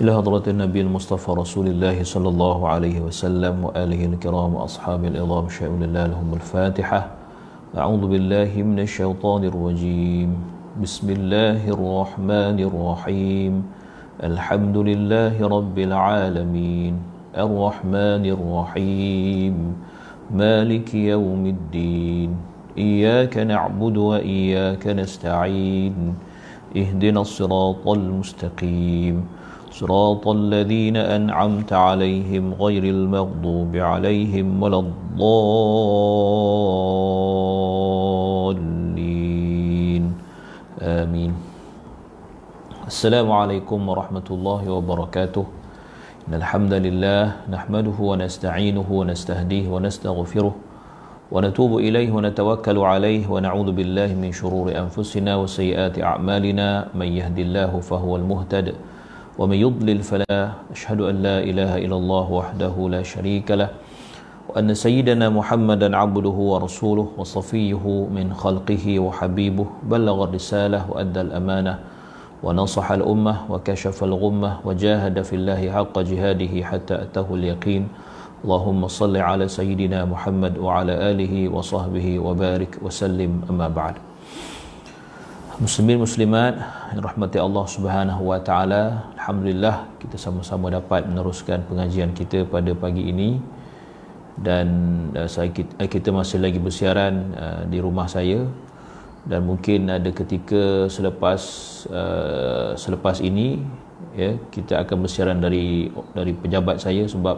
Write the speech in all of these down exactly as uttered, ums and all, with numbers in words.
Ila hadratin Nabi Al-Mustafa Rasulullah sallallahu alaihi wasallam wa alihi al-kiram wa ashabil idham sya'ulillah lahum al-Fatiha. A'udzu billahi minasy syaithanir rajim. Bismillahirrahmanirrahim. Alhamdulillahi rabbil alamin. Arrahmanir rahim. Maliki yaumiddin. Iyyaka na'budu wa iyyaka nasta'in. Ihdinas siratal mustaqim. صراط الذين أنعمت عليهم غير المغضوب عليهم ولا الضالين آمين. السلام عليكم ورحمة الله وبركاته. إن الحمد لله نحمده ونستعينه ونستهديه ونستغفره ونتوب إليه ونتوكل عليه ونعوذ بالله من شرور أنفسنا وسيئات أعمالنا من يهد الله فهو المهتد ومن يضلل فلا أشهد أن لا إله إلا الله وحده لا شريك له وأن سيدنا محمدا عبده ورسوله وصفيه من خلقه وحبيبه بلغ الرسالة وأدى الأمانة ونصح الأمة وكشف الغمة وجاهد في الله حق جهاده حتى أتاه اليقين اللهم صل على سيدنا محمد وعلى آله وصحبه وبارك وسلم أما بعد. Muslimin muslimat yang rahmati Allah Subhanahu wa taala, alhamdulillah kita sama-sama dapat meneruskan pengajian kita pada pagi ini, dan uh, saya kita masih lagi bersiaran uh, di rumah saya, dan mungkin ada ketika selepas uh, selepas ini ya, kita akan bersiaran dari dari pejabat saya, sebab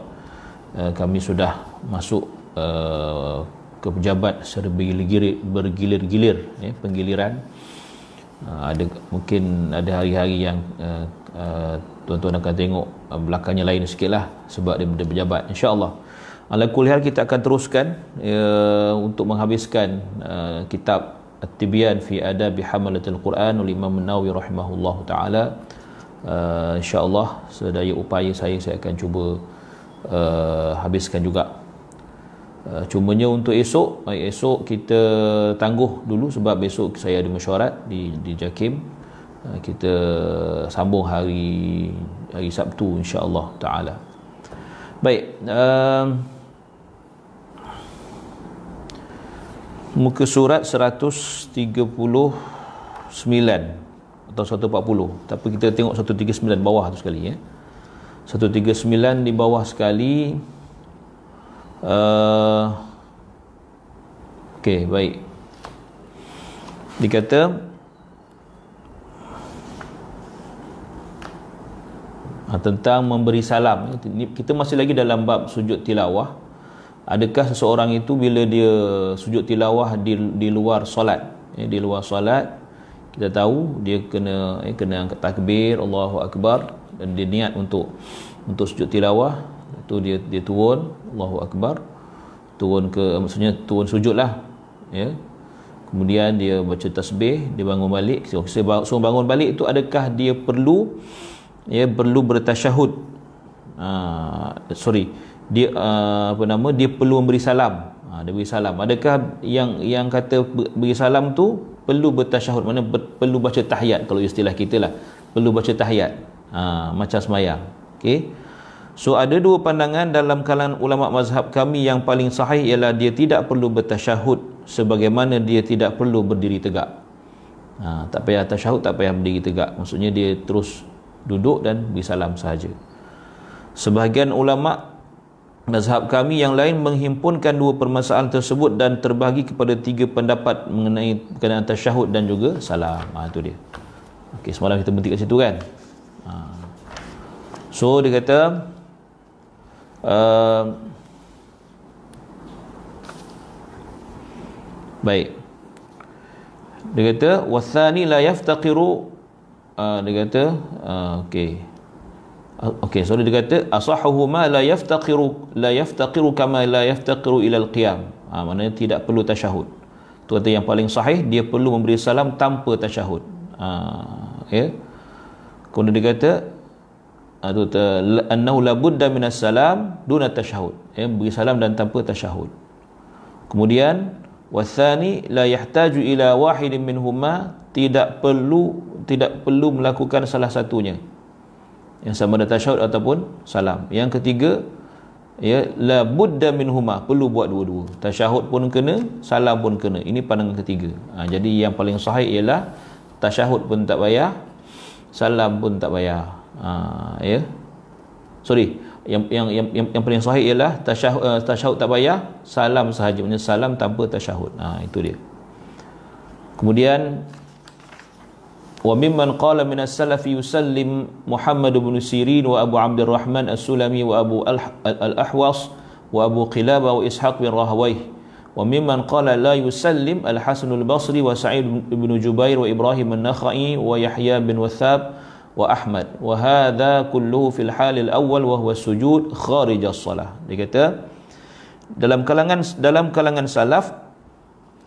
uh, kami sudah masuk uh, ke pejabat secara bergilir, bergilir-gilir ya, penggiliran. Ada mungkin ada hari-hari yang uh, uh, tuan-tuan akan tengok uh, belakangnya lain sikitlah sebab dia berada pejabat, insya-Allah. Ala kulli hal, kita akan teruskan uh, untuk menghabiskan uh, kitab At-Tibyan fi adab Hamalatil Quran oleh Imam Nawawi rahimahullahu taala. Uh, insya-Allah sedaya upaya saya saya akan cuba uh, habiskan juga. Uh, cumanya untuk esok, uh, esok kita tangguh dulu sebab besok saya ada mesyuarat di di JAKIM. Uh, kita sambung hari hari Sabtu insya-Allah taala. Baik, uh, muka surat seratus tiga puluh sembilan atau seratus empat puluh, tapi kita tengok seratus tiga puluh sembilan bawah tu sekali ya. seratus tiga puluh sembilan di bawah sekali. Uh, Okey, baik. Dikata uh, tentang memberi salam. Kita masih lagi dalam bab sujud tilawah. Adakah seseorang itu bila dia sujud tilawah di, di luar solat, eh, di luar solat, kita tahu dia kena eh, kena angkat takbir Allahu Akbar, dan dia niat untuk untuk sujud tilawah. Tu dia dia turun Allahu Akbar, turun ke, maksudnya turun sujudlah ya, kemudian dia baca tasbih, dia bangun balik. So, so bangun balik tu adakah dia perlu ya perlu bertasyahud, uh, sorry dia uh, apa nama dia perlu memberi salam, ha, dia beri salam, adakah yang yang kata beri salam tu perlu bertasyahud, mana ber, perlu baca tahiyat, kalau istilah kita lah perlu baca tahiyat, ha, macam sembahyang. Okey. So ada dua pandangan dalam kalangan ulama mazhab kami. Yang paling sahih ialah dia tidak perlu bertasyahud sebagaimana dia tidak perlu berdiri tegak. Ha, tak payah tasyahud, tak payah berdiri tegak. Maksudnya dia terus duduk dan beri salam sahaja. Sebahagian ulama mazhab kami yang lain menghimpunkan dua permasalahan tersebut dan terbahagi kepada tiga pendapat mengenai berkenaan tasyahud dan juga salam. Ha, itu dia. Okey, semalam kita berhenti kat situ kan. Ha. So dia kata Uh, baik, dia kata wathani la yaftaqiru, uh, dia kata uh, okey uh, okey sorry dia kata asahuhuma la yaftaqiru la yaftaqiru kama la yaftaqiru ila al-qiyam, ha, maknanya tidak perlu tasyahud. Tu kata yang paling sahih, dia perlu memberi salam tanpa tasyahud. Ha, ya, yeah. Kemudian dia kata atau annahu la budda min as-salam duna tasyahud, ya, beri salam dan tanpa tasyahud. Kemudian wathani la yahtaju ila wahidin minhuma, tidak perlu tidak perlu melakukan salah satunya, yang sama ada tasyahud ataupun salam. Yang ketiga ya, la budda minhuma, perlu buat dua-dua, tasyahud pun kena, salam pun kena. Ini pandangan ketiga. Ha, jadi yang paling sahih ialah tasyahud pun tak payah, salam pun tak payah. Ah ha, ya. Sorry, yang yang yang yang paling sahih ialah tasyahud, uh, tasyahud tak payah, salam sahaja, maknanya salam tanpa tasyahud. Ha, itu dia. Kemudian wa mimman qala min as-salaf yusallim Muhammad ibn Sirin wa Abu Abdurrahman As-Sulami wa Abu Al-Ahwas wa Abu Qilabah wa Ishaq bin Rahawayh wa mimman qala la yusallim Al-Hasan Al-Basri wa Sa'id ibn Jubair wa Ibrahim An-Nakha'i wa Yahya bin Wathab wa Ahmad wa hadha kulluhu fil halil awal wa huwa sujud kharij as-salah. Dia kata Dalam kalangan dalam kalangan salaf,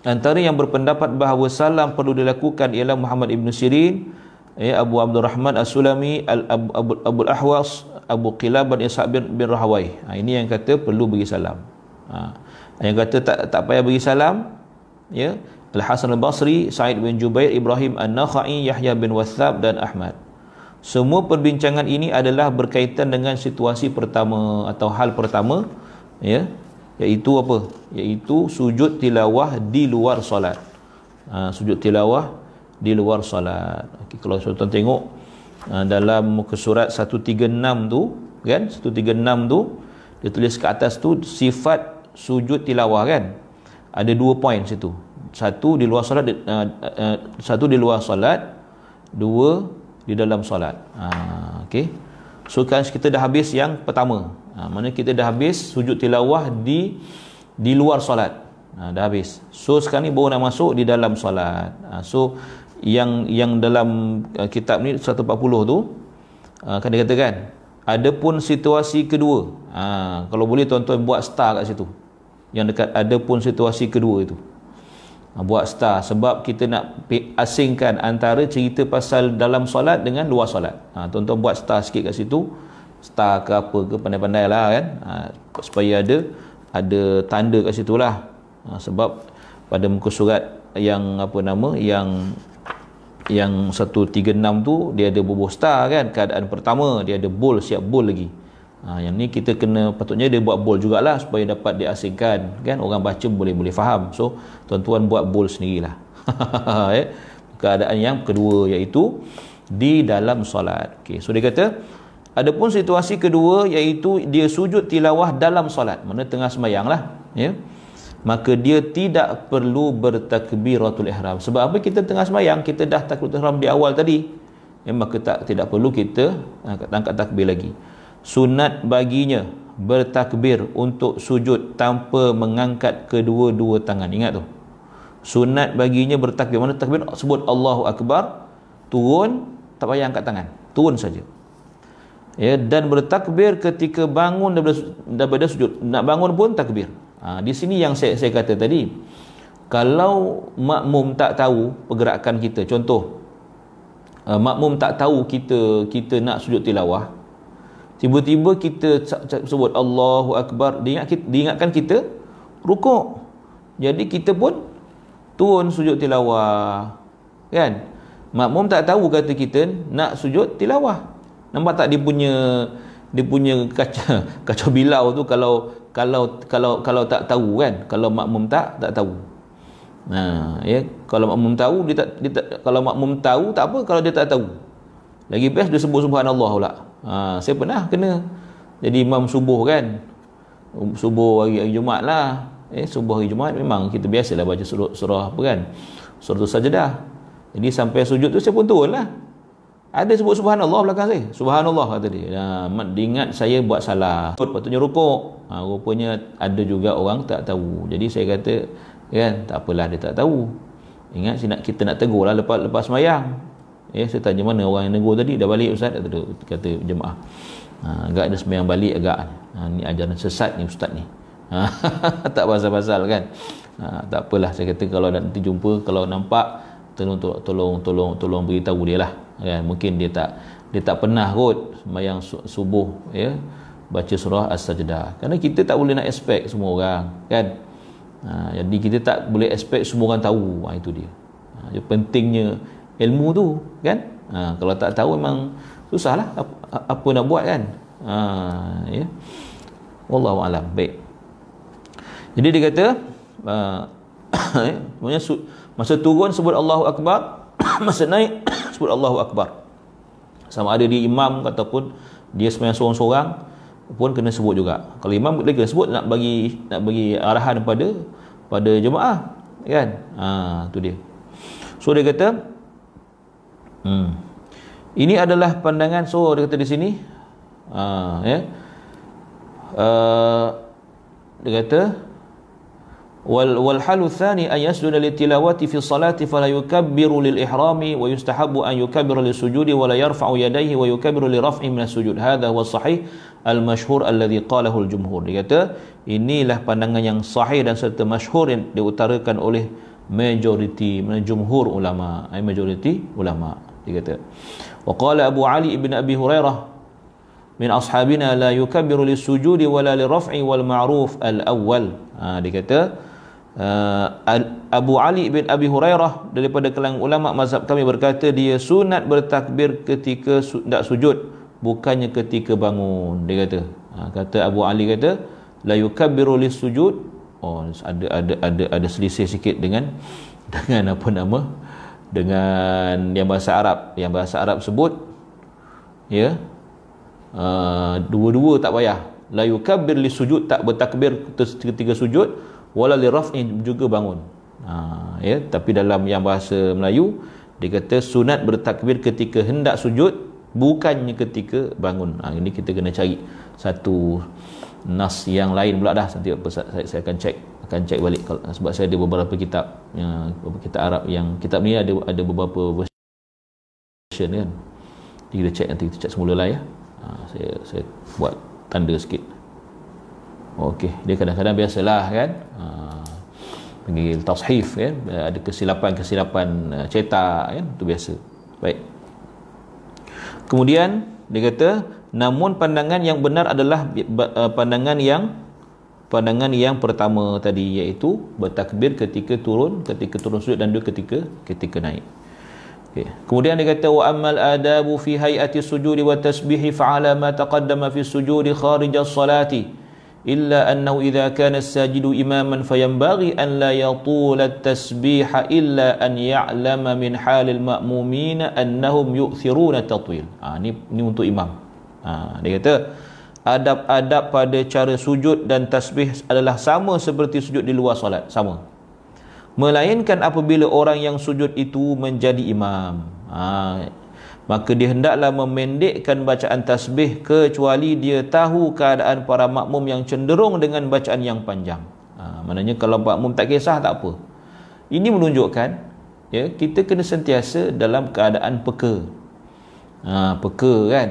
antara yang berpendapat bahawa salam perlu dilakukan ialah Muhammad ibn Sirin, ya, Abu Abdurrahman As-Sulami, Abu Al-Ahwas, Abu Qilabah, Ishaq bin Rahawayh. Ha, ini yang kata perlu bagi salam. Ha, yang kata tak tak payah bagi salam, ya, Al-Hasan Al-Basri, Sa'id bin Jubair, Ibrahim An-Nakha'i, Yahya bin Wathab dan Ahmad. Semua perbincangan ini adalah berkaitan dengan situasi pertama atau hal pertama, ya, iaitu apa? Iaitu sujud tilawah di luar solat. Ha, sujud tilawah di luar solat. Okey, kalau tuan tengok ha, dalam muka surat seratus tiga puluh enam tu, kan? seratus tiga puluh enam tu dia tulis ke atas tu sifat sujud tilawah, kan? Ada dua poin situ. Satu di luar solat, uh, uh, satu di luar solat, dua di dalam solat. Ha, okey. So kan kita dah habis yang pertama. Ha, maknanya kita dah habis sujud tilawah di di luar solat. Ha, dah habis. So sekarang ni baru nak masuk di dalam solat. Ha, so yang yang dalam uh, kitab ni seratus empat puluh tu uh, kan dia katakan adapun situasi kedua. Ha, kalau boleh tuan-tuan buat star kat situ. Yang dekat adapun situasi kedua itu. Buat star sebab kita nak asingkan antara cerita pasal dalam solat dengan luar solat. Ha, tuan-tuan buat star sikit kat situ, star ke apa ke, pandai-pandai lah, kan, ha, supaya ada ada tanda kat situ lah. Ha, sebab pada muka surat yang apa nama yang yang seratus tiga puluh enam tu dia ada bubuh star, kan, keadaan pertama dia ada bowl, siap bowl lagi. Ha, yang ni kita kena, patutnya dia buat bowl jugalah supaya dapat diasingkan, kan, orang baca boleh-boleh faham. So tuan-tuan buat bowl sendirilah. eh? Keadaan yang kedua iaitu di dalam solat. Okay. So dia kata adapun situasi kedua iaitu dia sujud tilawah dalam solat, mana tengah sembahyang lah, ya? Maka dia tidak perlu bertakbiratul ihram. Sebab apa? Kita tengah sembahyang, kita dah takbiratul ihram di awal tadi, ya, maka tak, tidak perlu kita angkat, angkat takbir lagi. Sunat baginya bertakbir untuk sujud tanpa mengangkat kedua-dua tangan. Ingat tu, sunat baginya bertakbir. Mana takbir? Sebut Allahu Akbar, turun, tak payah angkat tangan, turun saja, ya. Dan bertakbir ketika bangun daripada, daripada sujud. Nak bangun pun takbir. Ha, di sini yang saya, saya kata tadi, kalau makmum tak tahu pergerakan kita, contoh uh, makmum tak tahu kita kita nak sujud tilawah, tiba-tiba kita sebut Allahu Akbar, diingat, diingatkan kita rukuk, jadi kita pun turun sujud tilawah, kan. Makmum tak tahu kata kita nak sujud tilawah. Nampak tak dia punya dia punya kacau, kacau bilau tu kalau kalau kalau kalau tak tahu, kan, kalau makmum tak tak tahu. Nah, ya, kalau makmum tahu dia tak, dia tak kalau makmum tahu tak apa, kalau dia tak tahu lagi best dia sebut subhanallah pula. Ha, saya pernah kena jadi imam subuh, kan, subuh hari, hari Jumaat lah, eh, subuh hari Jumaat memang kita biasalah baca surah, surah apa, kan, surah sajadah. Jadi sampai sujud tu saya pun turun lah, ada sebut subhanallah belakang saya, subhanallah kata dia. Ha, diingat saya buat salah, patutnya rukuk. Ha, rupanya ada juga orang tak tahu. Jadi saya kata, kan, tak apalah dia tak tahu, ingat saya nak, kita nak tegur lah lepas, lepas semayang. Eh, saya tanya mana orang yang negur tadi, dah balik ustaz, kata jemaah. Ha, agak ada sembahyang balik agak. Ha, ni ajaran sesat ni ustaz ni. Ha, tak pasal-pasal, kan. Ha, tak apalah, saya kata kalau nanti jumpa, kalau nampak tolong tolong tolong tolong beritahu dia lah, kan. Mungkin dia tak dia tak pernah kot sembahyang subuh, ya, baca surah As-Sajdah. Kerana kita tak boleh nak expect semua orang, kan. Ha, jadi kita tak boleh expect semua orang tahu. Ha, itu dia. Ha, pentingnya ilmu tu, kan. Ha, kalau tak tahu memang susahlah apa, apa nak buat, kan. Ha, ya, wallahu alam. Baik, jadi dia kata uh, semuanya masa turun sebut Allahu Akbar, masa naik sebut Allahu Akbar, sama ada dia imam ataupun dia semayang seorang-seorang pun kena sebut juga. Kalau imam dia kena sebut, nak bagi nak bagi arahan pada pada jemaah, kan. Ha, tu dia. So dia kata Hmm. ini adalah pandangan. So dia kata di sini uh, ya, yeah. uh, dia kata wal wal halu tsani ay yasjudu li tilawati fi salati fala yukabbiru lil ihrami wa yustahabbu an yukabbira li sujudi wa la yarfa'u yadayhi wa yukabbiru li raf'i min as-sujud. Hadha huwa sahih al mashhur alladhi qalahu al jumhur. Dia kata inilah pandangan yang sahih dan serta masyhur yang diutarakan oleh majoriti jumhur ulama, ai majoriti ulama. Dia kata wa qala Abu Ali ibn Abi Hurairah min ashabina la yukabbiru li sujudi wa la li raf'i wal ma'ruf al awwal. Ha, dia kata Uh, Abu Ali bin Abi Hurairah daripada kalangan ulama mazhab kami berkata dia sunat bertakbir ketika hendak su, sujud, bukannya ketika bangun. Dia kata ha, kata Abu Ali kata la yukabbiru lis sujud. Oh, ada ada ada ada selisih sikit dengan dengan apa nama dengan yang bahasa Arab yang bahasa Arab sebut ya. Yeah. Uh, dua-dua tak payah. La yukabbir lis sujud, tak bertakbir ketika sujud, wala li raf'in, juga bangun. Ha, ya, tapi dalam yang bahasa Melayu dia kata sunat bertakbir ketika hendak sujud, bukannya ketika bangun. Ha, ini kita kena cari satu nas yang lain pula dah. Nanti saya, saya akan cek akan cek balik sebab saya ada beberapa kitab yang kitab Arab yang kitab ni ada ada beberapa version kan. Nanti kita cek nanti kita cek semula lah ya. Ha, saya saya buat tanda sikit. Okey, dia kadang-kadang biasalah kan, uh, panggil tashif kan, ada kesilapan-kesilapan uh, cetak kan, itu biasa. Baik. Kemudian dia kata namun pandangan yang benar adalah uh, pandangan yang pandangan yang pertama tadi, iaitu bertakbir ketika turun, ketika turun sujud dan juga ketika ketika naik. Okay. Kemudian dia kata wa amal adabu fi hay'ati sujudi wa tasbihi fa'ala ma taqaddama fi sujudi kharij as-salati illa annahu idza kana as-sajidu imaman fayanbaghi an la yatula at-tasbiha illa an ya'lama min halil ma'mumin annahum yu'thiruna tatwil. Ha, ni ni untuk imam. Ha, dia kata adab-adab pada cara sujud dan tasbih adalah sama seperti sujud di luar solat, sama, melainkan apabila orang yang sujud itu menjadi imam, ha, maka dia hendaklah memendekkan bacaan tasbih kecuali dia tahu keadaan para makmum yang cenderung dengan bacaan yang panjang. Ha, maknanya kalau makmum tak kisah tak apa. Ini menunjukkan ya, kita kena sentiasa dalam keadaan peka. Ha, peka kan,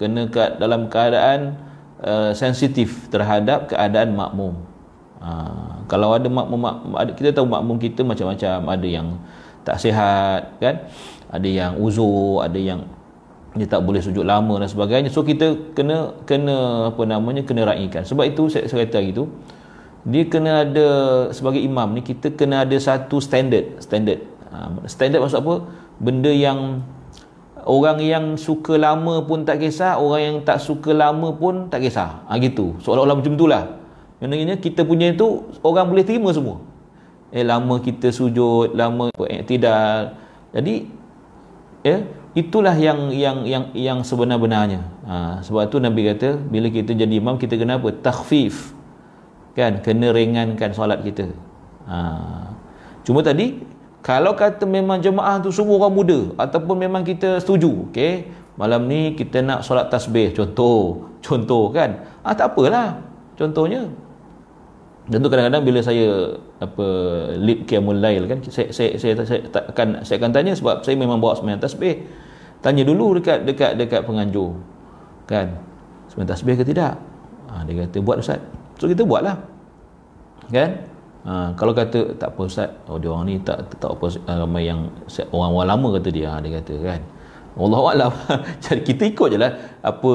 kena ke, dalam keadaan uh, sensitif terhadap keadaan makmum. Ha, kalau ada makmum, ada, kita tahu makmum kita macam-macam, ada yang tak sihat kan, ada yang uzur, ada yang dia tak boleh sujud lama dan sebagainya. So kita kena kena apa namanya kena raikan. Sebab itu saya, saya kata gitu, dia kena ada sebagai imam ni, kita kena ada satu standard standard ha, standard maksud apa, benda yang orang yang suka lama pun tak kisah, orang yang tak suka lama pun tak kisah, ha, gitu, seolah-olah macam itulah. Maknanya kita punya itu orang boleh terima semua, eh lama kita sujud, lama tidak. Jadi ya, itulah yang yang yang yang sebenar-benarnya. Ha, sebab tu Nabi kata bila kita jadi imam kita kena apa? Takhfif. Kan, kena ringankan solat kita. Ha. Cuma tadi kalau kata memang jemaah tu semua orang muda ataupun memang kita setuju, okey, malam ni kita nak solat tasbih contoh, contoh kan. Ah ha, tak apalah. Contohnya. Dan tu kadang-kadang bila saya apa lead qiyamul lail kan, saya saya saya, saya akan saya akan tanya, sebab saya memang bawa sembahyang tasbih, tanya dulu dekat dekat dekat penganjur kan, sembahyang tasbih ke tidak. Ha, dia kata buat ustaz, so kita buatlah kan. Ha, kalau kata tak apa ustaz, oh dia orang ni tak tak apa, ramai yang orang-orang lama kata dia, ha, dia kata kan, wallahu a'lam. Jadi kita ikut jelah apa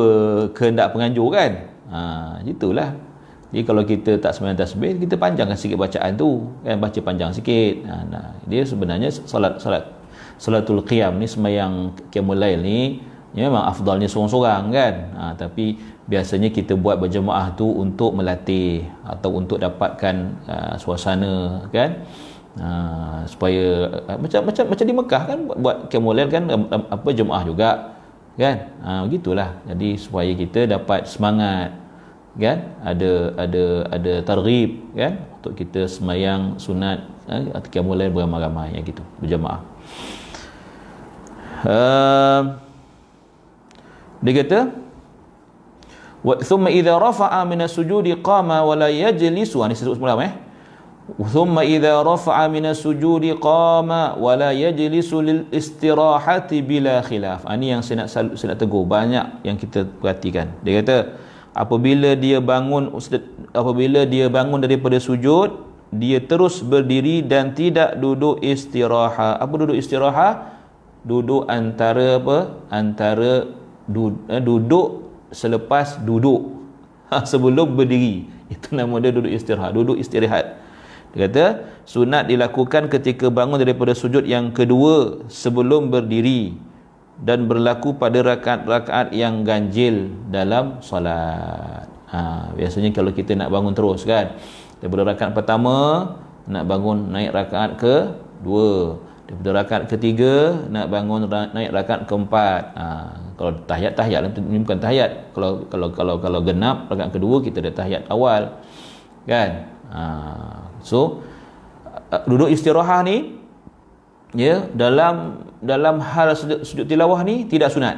kehendak penganjur kan. Ha, gitulah. Jadi kalau kita tak sembahyang tasbih, kita panjangkan sikit bacaan tu kan, baca panjang sikit. Ha, nah, dia sebenarnya solat solat solatul qiyam ni, sembahyang qiyamul lail ni memang afdalnya sorang-sorang kan. Ha, tapi biasanya kita buat berjemaah tu untuk melatih atau untuk dapatkan uh, suasana kan. Ha, supaya uh, macam macam macam di Mekah kan, buat, buat qiyamul lail kan, um, um, apa jemaah juga kan. Ha, begitulah. Jadi supaya kita dapat semangat kan, ada ada ada targhib kan untuk kita sembahyang sunat eh, atau qiyamul lail beramai-ramai yang gitu berjemaah. Uh, dia kata wa thumma idza rafa'a min as-sujudi qama wa la yajlisu. Ini sebut semalam eh. ثم إذا رفع من السجود قام ولا يجلس للاستراحة بلا خلاف. Ini yang saya nak, saya nak tegur, banyak yang kita perhatikan. Dia kata apabila dia bangun, apabila dia bangun daripada sujud, dia terus berdiri dan tidak duduk istirahat. Apa duduk istirahat? Duduk antara apa? Antara du, eh, duduk selepas duduk. Ha, sebelum berdiri. Itu nama dia duduk istirahat. Duduk istirahat. Dia kata sunat dilakukan ketika bangun daripada sujud yang kedua sebelum berdiri, dan berlaku pada rakaat-rakaat yang ganjil dalam solat. Ha, biasanya kalau kita nak bangun terus kan, daripada rakaat pertama nak bangun naik rakaat ke dua, daripada rakaat ketiga nak bangun naik rakaat keempat. Ha, kalau tahiyat, tahiyat ini bukan tahiyat. Kalau kalau kalau kalau genap rakaat kedua, kita ada tahiyat awal kan. Ha, so duduk istirahat ni ya, dalam dalam hal sujud, sujud tilawah ni tidak sunat.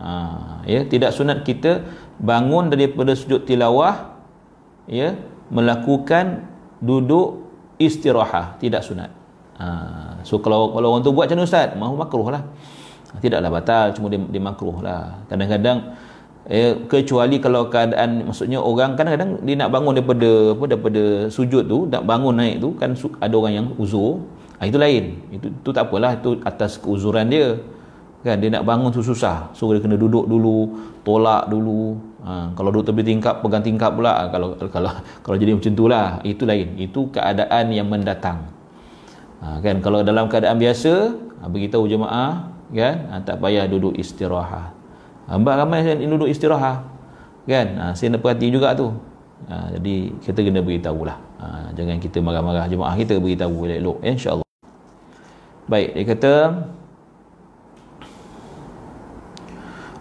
Ha, ya, tidak sunat kita bangun daripada sujud tilawah ya, melakukan duduk istirahat, tidak sunat. Ha, so kalau kalau orang tu buat macam mana ustaz? Mahu makruhlah. Tidaklah batal, cuma dia, dia makruhlah. Kadang-kadang eh, kecuali kalau keadaan, maksudnya orang kadang-kadang dia nak bangun daripada apa, daripada sujud tu, nak bangun naik tu kan, ada orang yang uzur. Ha, itu lain, itu, itu tak apalah, itu atas keuzuran dia kan. Dia nak bangun tu susah, so dia kena duduk dulu, tolak dulu. Ha, kalau duduk tepi tingkap, pegang tingkap pula, kalau kalau kalau jadi macam itulah, itu lain, itu keadaan yang mendatang. Ha, kan, kalau dalam keadaan biasa, ha, beritahu jemaah kan, ha, tak payah duduk istirahat. Hamba ramai yang duduk istirahat kan. Ha, saya nak perhati juga tu. Ha, jadi kita kena beritahulah. Ha, jangan kita marah-marah jemaah kita, beritahu elok-elok ya, insya-Allah. Baik, dia kata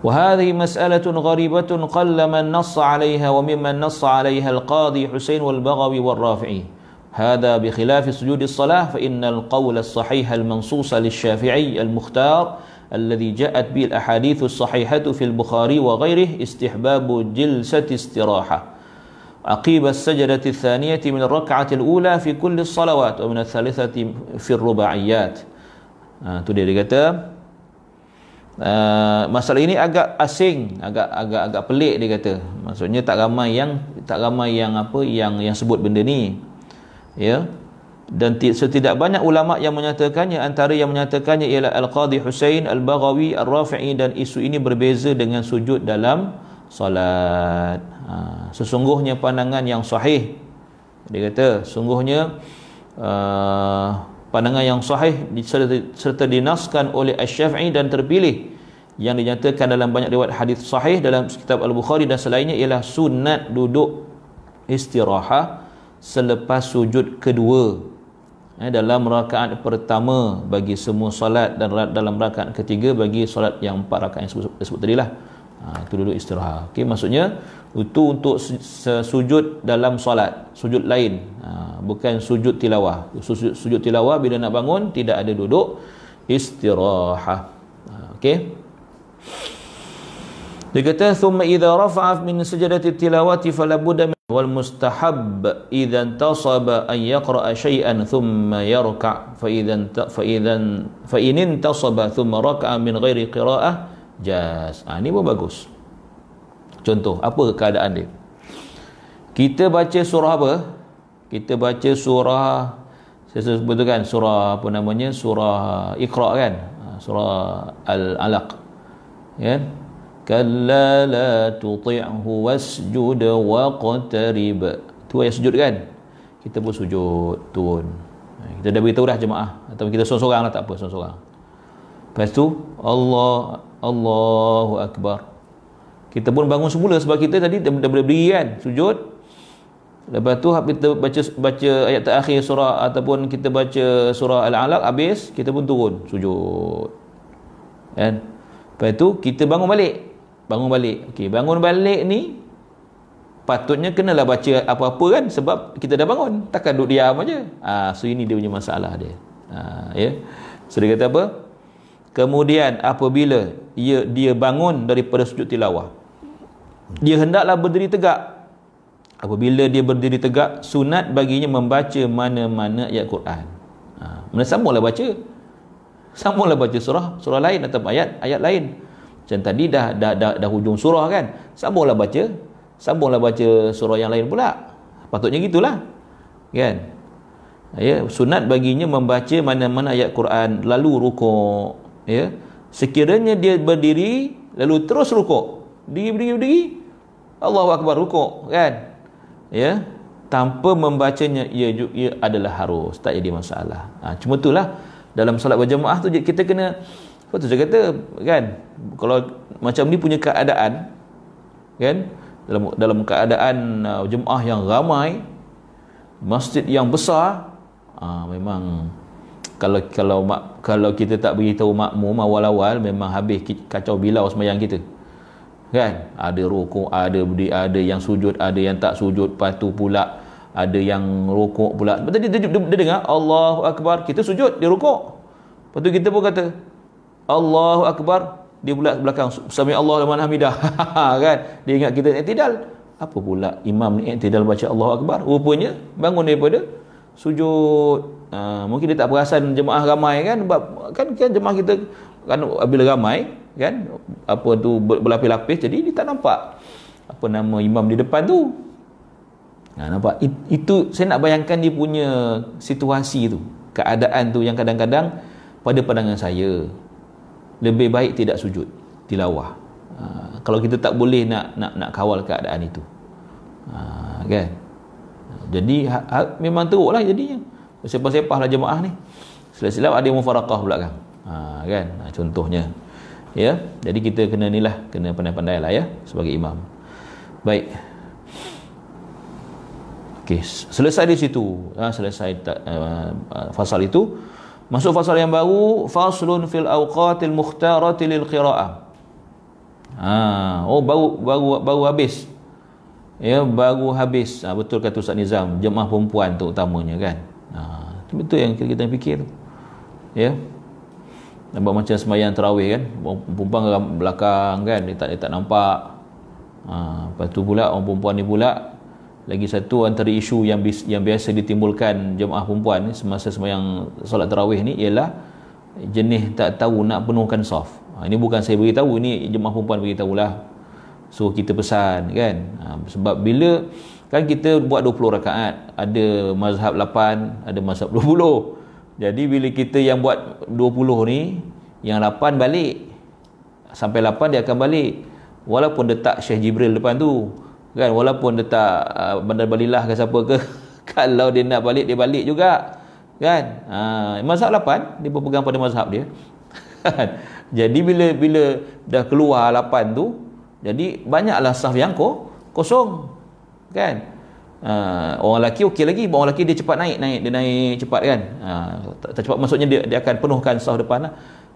wa hadhihi mas'alatun gharibatun qalla man nassa 'alayha wa mimman nassa 'alayha al-Qadi Husain wal-Baghawi war-Rafi'i hadha bi khilaf sujud as-salah fa innal qawl as-sahih al-mansus lish-Shafi'i al-mukhtar alladhi ja'at bil ahadith as-sahihah fi al-Bukhari wa ghayrihi istihbabu jilsati istiraha عقيب السجدة الثانية من الركعة الأولى في كل الصلوات ومن الثالثة في الرباعيات. Ah, tu dia, dia kata uh, masalah ini agak asing, agak agak agak pelik dia kata. Maksudnya tak ramai yang tak ramai yang apa yang yang sebut benda ni. Ya. Dan setidak banyak ulama yang menyatakannya, antara yang menyatakannya ialah Al-Qadi Husain, Al-Baghawi, Ar-Rafi'i, dan isu ini berbeza dengan sujud dalam solat. Ha, sesungguhnya pandangan yang sahih, dia kata, sungguhnya uh, pandangan yang sahih serta, serta dinaskan oleh Al-Syafi'i dan terpilih, yang dinyatakan dalam banyak riwayat hadis sahih dalam kitab Al-Bukhari dan selainnya, ialah sunat duduk istirahat selepas sujud kedua eh, dalam rakaat pertama bagi semua solat, dan dalam rakaat ketiga bagi solat yang empat rakaat yang sebut, sebut tadilah. Ha, itu duduk istirahat. Okey, maksudnya itu untuk sujud dalam solat, sujud lain. Ha, bukan sujud tilawah. Sujud, sujud tilawah bila nak bangun tidak ada duduk istirahat. Ha, okey. Dia kata thumma idza rafa'a min sajdati tilawati fala budda wal mustahab idza intasaba an yaqra'a shay'an thumma yarka' fa idzan fa idzan fa in intasaba thumma raka'a min ghairi qira'ah jas. Ha, ini pun bagus. Contoh, apa keadaan dia? Kita baca surah apa? Kita baca surah, saya sebutkan surah apa namanya, surah Iqra kan? Surah Al-Alaq kan? Kalla la tuti'hu wasjud waqtarib. Tu ayat sujud kan? Kita pun sujud turun. Kita dah beritahu dah jemaah, atau kita seorang-seorang lah, tak apa, seorang-seorang. Lepas tu Allah Allahu Akbar, kita pun bangun semula, sebab kita tadi dah berdiri kan, sujud. Lepas tu kita baca baca ayat terakhir surah, ataupun kita baca surah Al-Alaq, habis kita pun turun sujud kan. Lepas tu kita bangun balik, bangun balik okey, bangun balik ni patutnya kenalah baca apa-apa kan, sebab kita dah bangun, takkan duduk diam aja. Ah, ha, so ini dia punya masalah dia. Ha, ya, so dia kata apa? Kemudian apabila ia, dia bangun daripada sujud tilawah, dia hendaklah berdiri tegak Apabila dia berdiri tegak, sunat baginya membaca mana-mana ayat Quran. Ha, mana samalah baca. Samalah baca surah, surah lain atau ayat, ayat lain. Macam tadi dah dah dah, dah hujung surah kan. Samalah baca, samalah baca surah yang lain pula. Patutnya gitulah. Kan? Ya, sunat baginya membaca mana-mana ayat Quran, lalu rukuk, ya. Sekiranya dia berdiri lalu terus rukuk. Berdiri berdiri berdiri. Allahu akbar, rukuk kan. Ya, tanpa membacanya ia, ia adalah harus, tak jadi masalah. Ha, cuma itulah dalam solat berjemaah tu kita kena, apa tu saya kata kan, kalau macam ni punya keadaan kan, dalam dalam keadaan uh, jemaah yang ramai, masjid yang besar, ha, memang kalau kalau kalau kita tak beritahu makmum awal-awal memang habis kacau bilau sembahyang kita. Kan, ada rukuk, ada berdiri, ada yang sujud, ada yang tak sujud, patu pula ada yang rukuk pula. Lepas tu dia, dia, dia dengar Allahu akbar, kita sujud, dia rukuk. Lepas tu kita pun kata Allahu akbar, dia pula belakang sami Allahu liman hamidah. Kan, dia ingat kita i'tidal. Apa pula imam ni i'tidal baca Allahu akbar, rupanya bangun daripada sujud. Uh, mungkin dia tak perasan jemaah ramai kan, kan kan jemaah kita kan bila ramai kan, apa tu berlapis-lapis, jadi dia tak nampak apa nama imam di depan tu. Nah, nampak It, itu saya nak bayangkan dia punya situasi tu, keadaan tu yang kadang-kadang pada pandangan saya lebih baik tidak sujud tilawah. Ha, kalau kita tak boleh nak nak nak kawal keadaan itu, ha, kan, jadi ha, ha, memang teruklah jadinya. Sepah-sepahlah jemaah ni, silap-silap ada mufarakah pula kan, ha, kan, ha, contohnya. Ya, jadi kita kena nilah, kena pandai-pandai lah ya sebagai imam. Baik. Okey, selesai di situ. Ha, selesai uh, fasal itu. Masuk fasal yang baru, faslun fil awqatil mukhtarati lil qiraah. Ha, oh baru baru baru habis. Ya, baru habis. Ha, betul kata Ustaz Nizam, jemaah perempuan tu utamanya kan. Ha, betul yang kita fikir tu. Ya. Nampak macam sembahyang tarawih kan, perempuan belakang kan, dia tak, dia tak nampak. Ha, lepas tu pula orang perempuan ni pula, lagi satu antara isu yang bis, yang biasa ditimbulkan jemaah perempuan ni semasa sembahyang solat tarawih ni ialah jenis tak tahu nak penuhkan saf. Ha, ini bukan saya beritahu, ini jemaah perempuan beritahulah, so kita pesan kan. Ha, sebab bila kan kita buat dua puluh rakaat, ada mazhab lapan, ada mazhab dua puluh. Jadi bila kita yang buat dua puluh ni, yang lapan balik. Sampai lapan dia akan balik. Walaupun letak Syekh Jibril depan tu. Kan, walaupun letak uh, Bandar Balilah ke siapa ke. Kalau dia nak balik, dia balik juga. Kan? Uh, mazhab lapan, dia berpegang pada mazhab dia. Jadi bila bila dah keluar lapan tu, jadi banyaklah saf yang ko, kosong. Kan? Uh, orang lelaki okey lagi, orang lelaki dia cepat naik naik dia naik cepat kan, uh, tak, tak cepat maksudnya dia, dia akan penuhkan saf depan lah.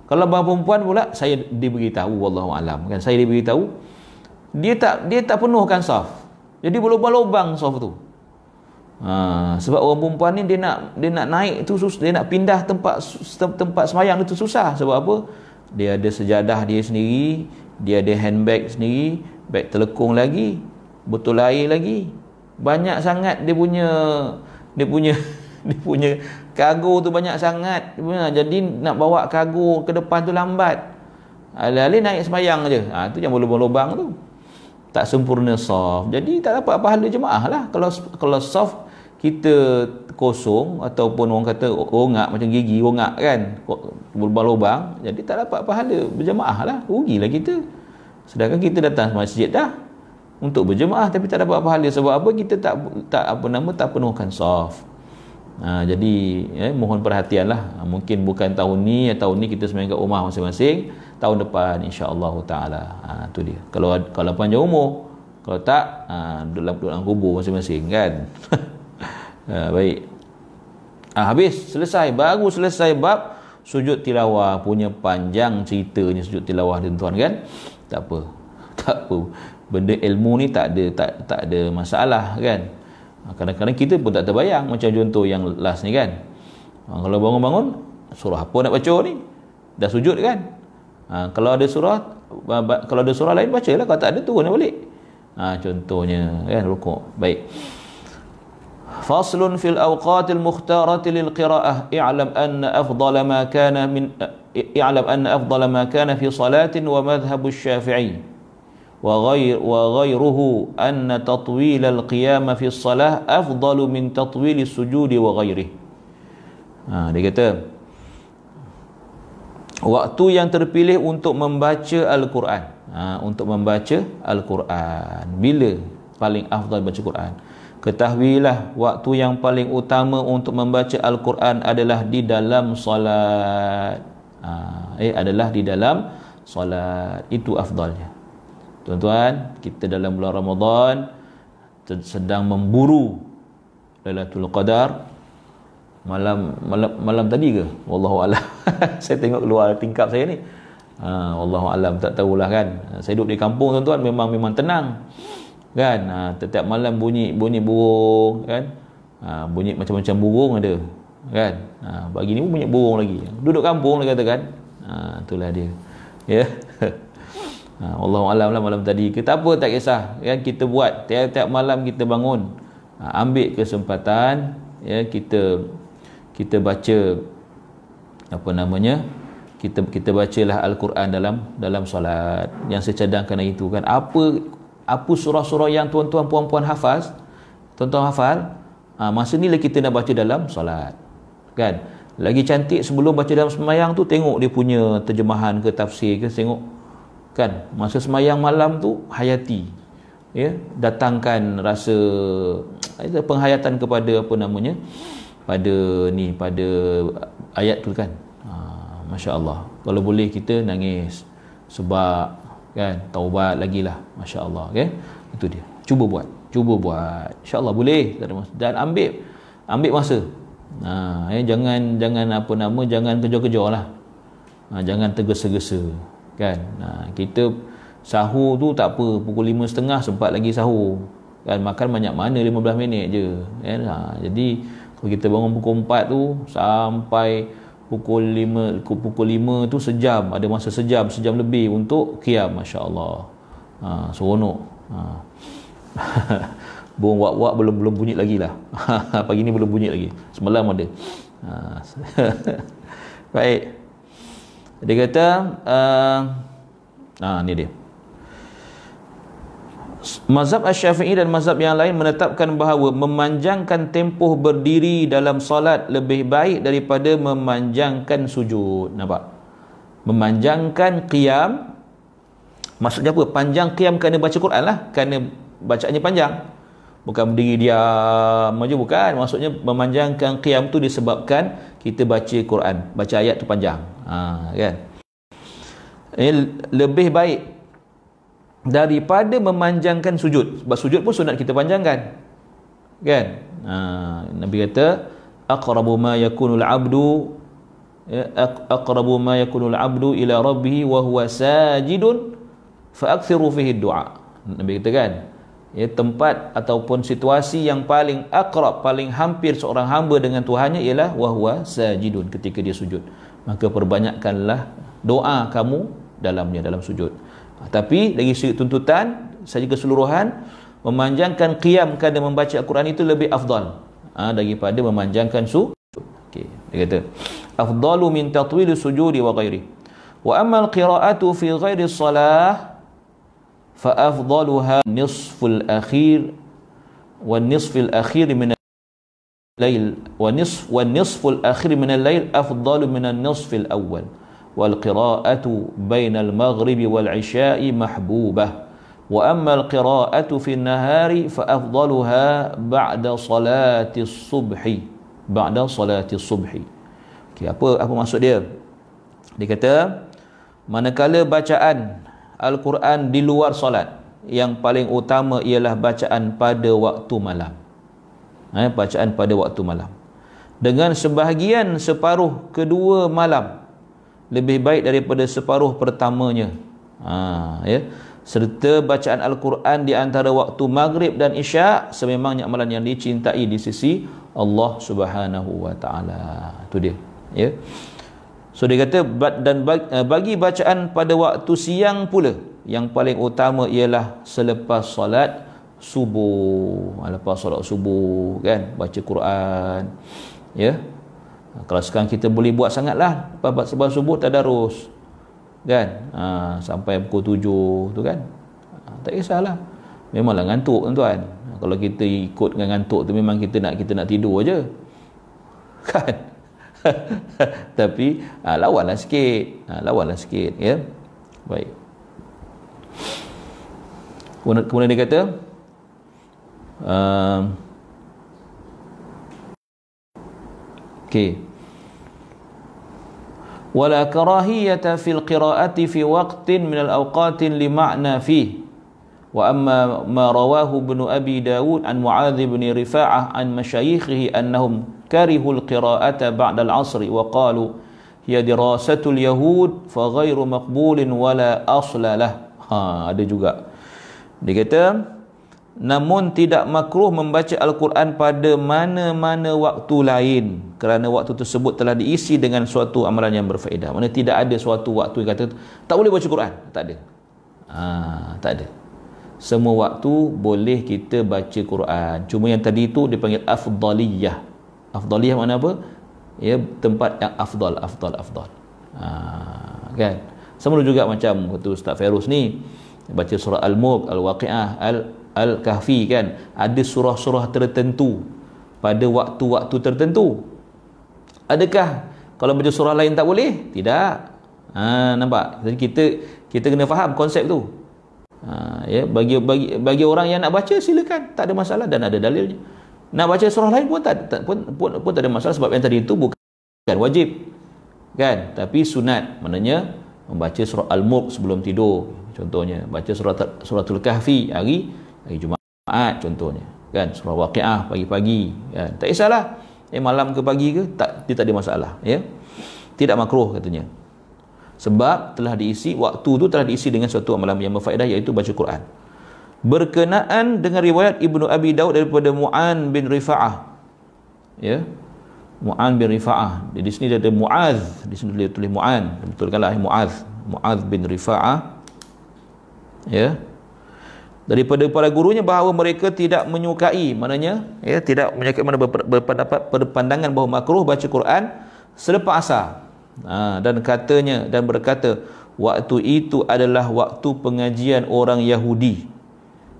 Kalau abang perempuan pula, saya diberitahu, wallahualam kan, saya diberitahu dia tak dia tak penuhkan saf, jadi berlubang-lubang saf tu. Uh, sebab orang perempuan ni dia nak dia nak naik tu sus, dia nak pindah tempat tempat semayang tu susah. Sebab apa? Dia ada sejadah dia sendiri, dia ada handbag sendiri, bag telekung lagi, botol air lagi, banyak sangat dia punya dia punya dia punya kargo tu banyak sangat. Jadi nak bawa kargo ke depan tu lambat, alih-alih naik sembahyang je. Ha, tu yang berlubang-lubang tu tak sempurna saf, jadi tak dapat pahala jemaah lah. Kalau kalau saf kita kosong ataupun orang kata rongak macam gigi rongak kan, berlubang-lubang, jadi tak dapat pahala berjemaah lah, rugilah kita. Sedangkan kita datang masjid dah untuk berjemaah tapi tak dapat pahala. Sebab apa? Kita tak tak apa nama tak penuhkan saf. Ha, jadi eh, mohon perhatianlah. Ha, mungkin bukan tahun ni, tahun ni kita sembahyang kat rumah masing-masing, tahun depan insya-Allah taala. Ha, tu dia. Kalau kalau panjang umur, kalau tak ha, dalam dalam kubur masing-masing kan. Ha, baik. Ha, habis, selesai, baru selesai bab sujud tilawah. Punya panjang ceritanya sujud tilawah tuan-tuan kan. Tak apa. Tak apa. Benda ilmu ni tak ada tak tak ada masalah kan. Kadang-kadang kita pun tak terbayang. Macam contoh yang last ni kan, ha, kalau bangun-bangun surah apa nak baca ni, dah sujud kan. Ha, kalau ada surah, kalau ada surah lain bacalah, kalau tak ada turun balik. ha, contohnya kan rukuk. Baik. Faslun fil awqatil mukhtarati lil qiraah, i'lam anna afdala ma kana min i'lam anna afdala ma kana fi salatin wa madhhabu asy-Syafi'i wa ghayr wa ghayruhu anna tatwil al-qiyam fi as-salah afdalu min tatwil as-sujud wa ghayrihi. Ha, dia kata waktu yang terpilih untuk membaca Al-Quran, ha, untuk membaca Al-Quran, bila paling afdal baca Quran? Ketahuilah waktu yang paling utama untuk membaca Al-Quran adalah di dalam solat, ha, eh, adalah di dalam solat. Itu afdalnya. Tuan-tuan, kita dalam bulan Ramadan sedang memburu Lailatul Qadar. Malam malam malam tadi ke? Wallahu alam. Saya tengok keluar tingkap saya ni. Ha, wallahu alam, tak tahulah kan. Saya duduk di kampung tuan-tuan, memang memang tenang. Kan? Ha, setiap malam bunyi bunyi burung kan? Ha, bunyi macam-macam burung ada. Kan? Ha, pagi ni pun bunyi burung lagi. Duduk kampung dia katakan. Ha, itulah dia. Ya. Yeah. Ha, wallahu alam lah malam tadi. Ke tak apa, tak kisah. Kan kita buat tiap-tiap malam kita bangun. Ha, ambil kesempatan ya kita kita baca apa namanya kita kita bacalah Al-Quran dalam dalam solat. Yang saya cadangkan itu kan, apa apa surah-surah yang tuan-tuan puan-puan hafaz, tuan-tuan hafal, ha, masa ni lah kita nak baca dalam solat kan. Lagi cantik sebelum baca dalam semayang tu, tengok dia punya terjemahan ke tafsir ke, tengok kan masa semayang malam tu, hayati ya, datangkan rasa penghayatan kepada apa namanya pada ni, pada ayat tu kan. Ha, Masya Allah, kalau boleh kita nangis sebab kan taubat lagi lah. Masya Allah, okay? Itu dia, cuba buat cuba buat Insya Allah boleh, tak ada masa. Dan ambil ambil masa, ha, eh, jangan jangan apa nama jangan kejar-kejar lah, ha, jangan tergesa-gesa kan. Ha, kita sahur tu tak apa, pukul lima setengah sempat lagi sahur kan, makan banyak mana lima belas minit je kan. Ha, jadi kita bangun pukul empat tu sampai pukul lima, pukul lima tu sejam, ada masa sejam, sejam lebih untuk qiyam. Masya-Allah. Ha, seronok. Ha. Burung wak-wak belum belum bunyi lagi lah. Pagi ni belum bunyi lagi. Semalam ada. Ha. Baik. Dia kata uh, ah ni dia. Mazhab Asy-Syafi'i dan mazhab yang lain menetapkan bahawa memanjangkan tempoh berdiri dalam solat lebih baik daripada memanjangkan sujud. Nampak? Memanjangkan qiyam, maksudnya apa? Panjang qiyam kerana baca Quran lah, kerana bacaannya panjang. Bukan berdiri diam saja, bukan. Maksudnya memanjangkan qiyam tu disebabkan kita baca Quran, baca ayat tu panjang. Ha, kan? Ini lebih baik daripada memanjangkan sujud, sebab sujud pun sunat kita panjangkan kan. Ha, Nabi kata aqrabu ma yakunul abdu ya, aqrabu ma yakunul abdu ila rabbih wa huwa sajidun fa akthiru fihi du'a. Nabi kata kan ya, tempat ataupun situasi yang paling akrab, paling hampir seorang hamba dengan Tuhannya ialah wa huwa sajidun, ketika dia sujud, maka perbanyakkanlah doa kamu dalamnya, dalam sujud. Tapi dari segi tuntutan secara keseluruhan, memanjangkan qiyam kerana membaca Al-Quran itu lebih afdal ha, daripada memanjangkan sujud. Okey, dia kata afdalu min tatwil sujudi wa ghairi. Wa amma al-qira'atu fi ghairi as-salah fa afdaluha nisful akhir wa nisful akhir min al-lail wa nisf wa nisful akhir min al-lail afdalu min an-nisfil awal. وَالْقِرَاءَةُ بَيْنَ الْمَغْرِبِ وَالْعِشَاءِ مَحْبُوبَةٌ وَأَمَّا الْقِرَاءَةُ فِي النَّهَارِ فَأَفْضَلُهَا بَعْدَ صَلَاةِ الصُّبْحِ بَعْدَ صَلَاةِ الصُّبْحِ. Okey, apa apa maksud dia? Dia kata manakala bacaan Al-Quran di luar solat, yang paling utama ialah bacaan pada waktu malam. Eh, bacaan pada waktu malam dengan sebahagian separuh kedua malam lebih baik daripada separuh pertamanya. Ha, ya. Serta bacaan Al-Quran di antara waktu maghrib dan isyak sememangnya amalan yang dicintai di sisi Allah Subhanahu Wa Taala. Itu dia. Ya. So dia kata dan bagi bacaan pada waktu siang pula yang paling utama ialah selepas solat subuh. Lepas solat subuh kan, baca Quran, ya. Kalau sekarang kita boleh buat sangatlah sebelum subuh tadarus kan, ha, sampai pukul tujuh tu kan, ha, tak kisahlah. Memanglah ngantuk tuan-tuan, kalau kita ikut dengan ngantuk tu memang kita nak kita nak tidur aje kan. Tapi ha, lawanlah sikit, ha, lawanlah sikit ya. Baik, kemudian dia kata um, okey, wala karahiyata fil qiraati fi waqtin min al awqatin li ma'na fi wa amma ma rawahu ibn abi daud an muadz ibn rifa'ah an masyayikhihi annahum karihul qiraata ba'da al asri wa qalu hiya dirasatul yahud fa ghairu maqbulin wala asla lah. Ha, ada juga dia kata, namun tidak makruh membaca al-Quran pada mana-mana waktu lain kerana waktu tersebut telah diisi dengan suatu amalan yang berfaedah. Maksudnya tidak ada suatu waktu yang kata tak boleh baca Quran, tak ada. Ha, tak ada. Semua waktu boleh kita baca Quran. Cuma yang tadi itu dipanggil afdaliyah. Afdaliyah makna apa? Ya, tempat yang afdal, afdal, afdal. Ha, kan? Sama juga macam waktu Ustaz Fairuz ni baca surah Al-Mulk, Al-Waqi'ah, Al Al-Kahfi kan, ada surah-surah tertentu pada waktu-waktu tertentu. Adakah kalau baca surah lain tak boleh? Tidak. Ha, nampak? Jadi kita kita kena faham konsep tu. Ha, ya, bagi bagi bagi orang yang nak baca silakan, tak ada masalah dan ada dalilnya. Nak baca surah lain pun tak, tak pun, pun pun tak ada masalah sebab yang tadi itu bukan, bukan wajib. Kan? Tapi sunat. Maknanya membaca surah Al-Mulk sebelum tidur contohnya, baca surah suratul Kahfi hari hari Jumaat contohnya kan, surah Waqi'ah pagi-pagi kan, tak kisahlah eh malam ke pagi ke, tak dia tak ada masalah ya, tidak makruh katanya sebab telah diisi waktu tu telah diisi dengan suatu amalan yang berfaedah iaitu baca Quran. Berkenaan dengan riwayat Ibnu Abi Daud daripada Mu'an bin Rifa'ah ya, Mu'an bin Rifa'ah, di sini ada Mu'az, di sini dia tulis Mu'an, betulkanlah Mu'az, Mu'az bin Rifa'ah ya, daripada para gurunya bahawa mereka tidak menyukai, maknanya ya tidak menyukai, mana berpendapat berpandangan bahawa makruh baca Quran selepas asar. Ha, dan katanya dan berkata waktu itu adalah waktu pengajian orang Yahudi,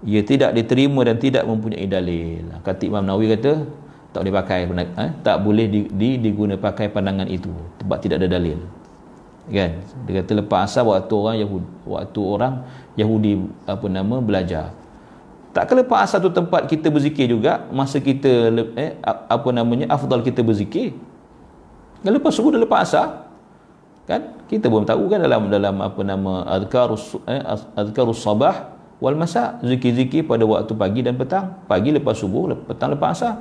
ia tidak diterima dan tidak mempunyai dalil. Kata Imam Nawawi kata tak boleh pakai, ha, tak boleh di, di, diguna pakai pandangan itu sebab tidak ada dalil kan. Dia kata lepas asar waktu orang Yahudi, waktu orang Yahudi apa nama belajar. Tak ke lepas asar tu tempat kita berzikir juga, masa kita eh, apa namanya afdal kita berzikir. Dan lepas subuh dan lepas asar kan, kita belum tahu kan dalam dalam apa nama azkarus eh, azkarus sabah wal masa, zikir-zikir pada waktu pagi dan petang, pagi lepas subuh, petang lepas asar.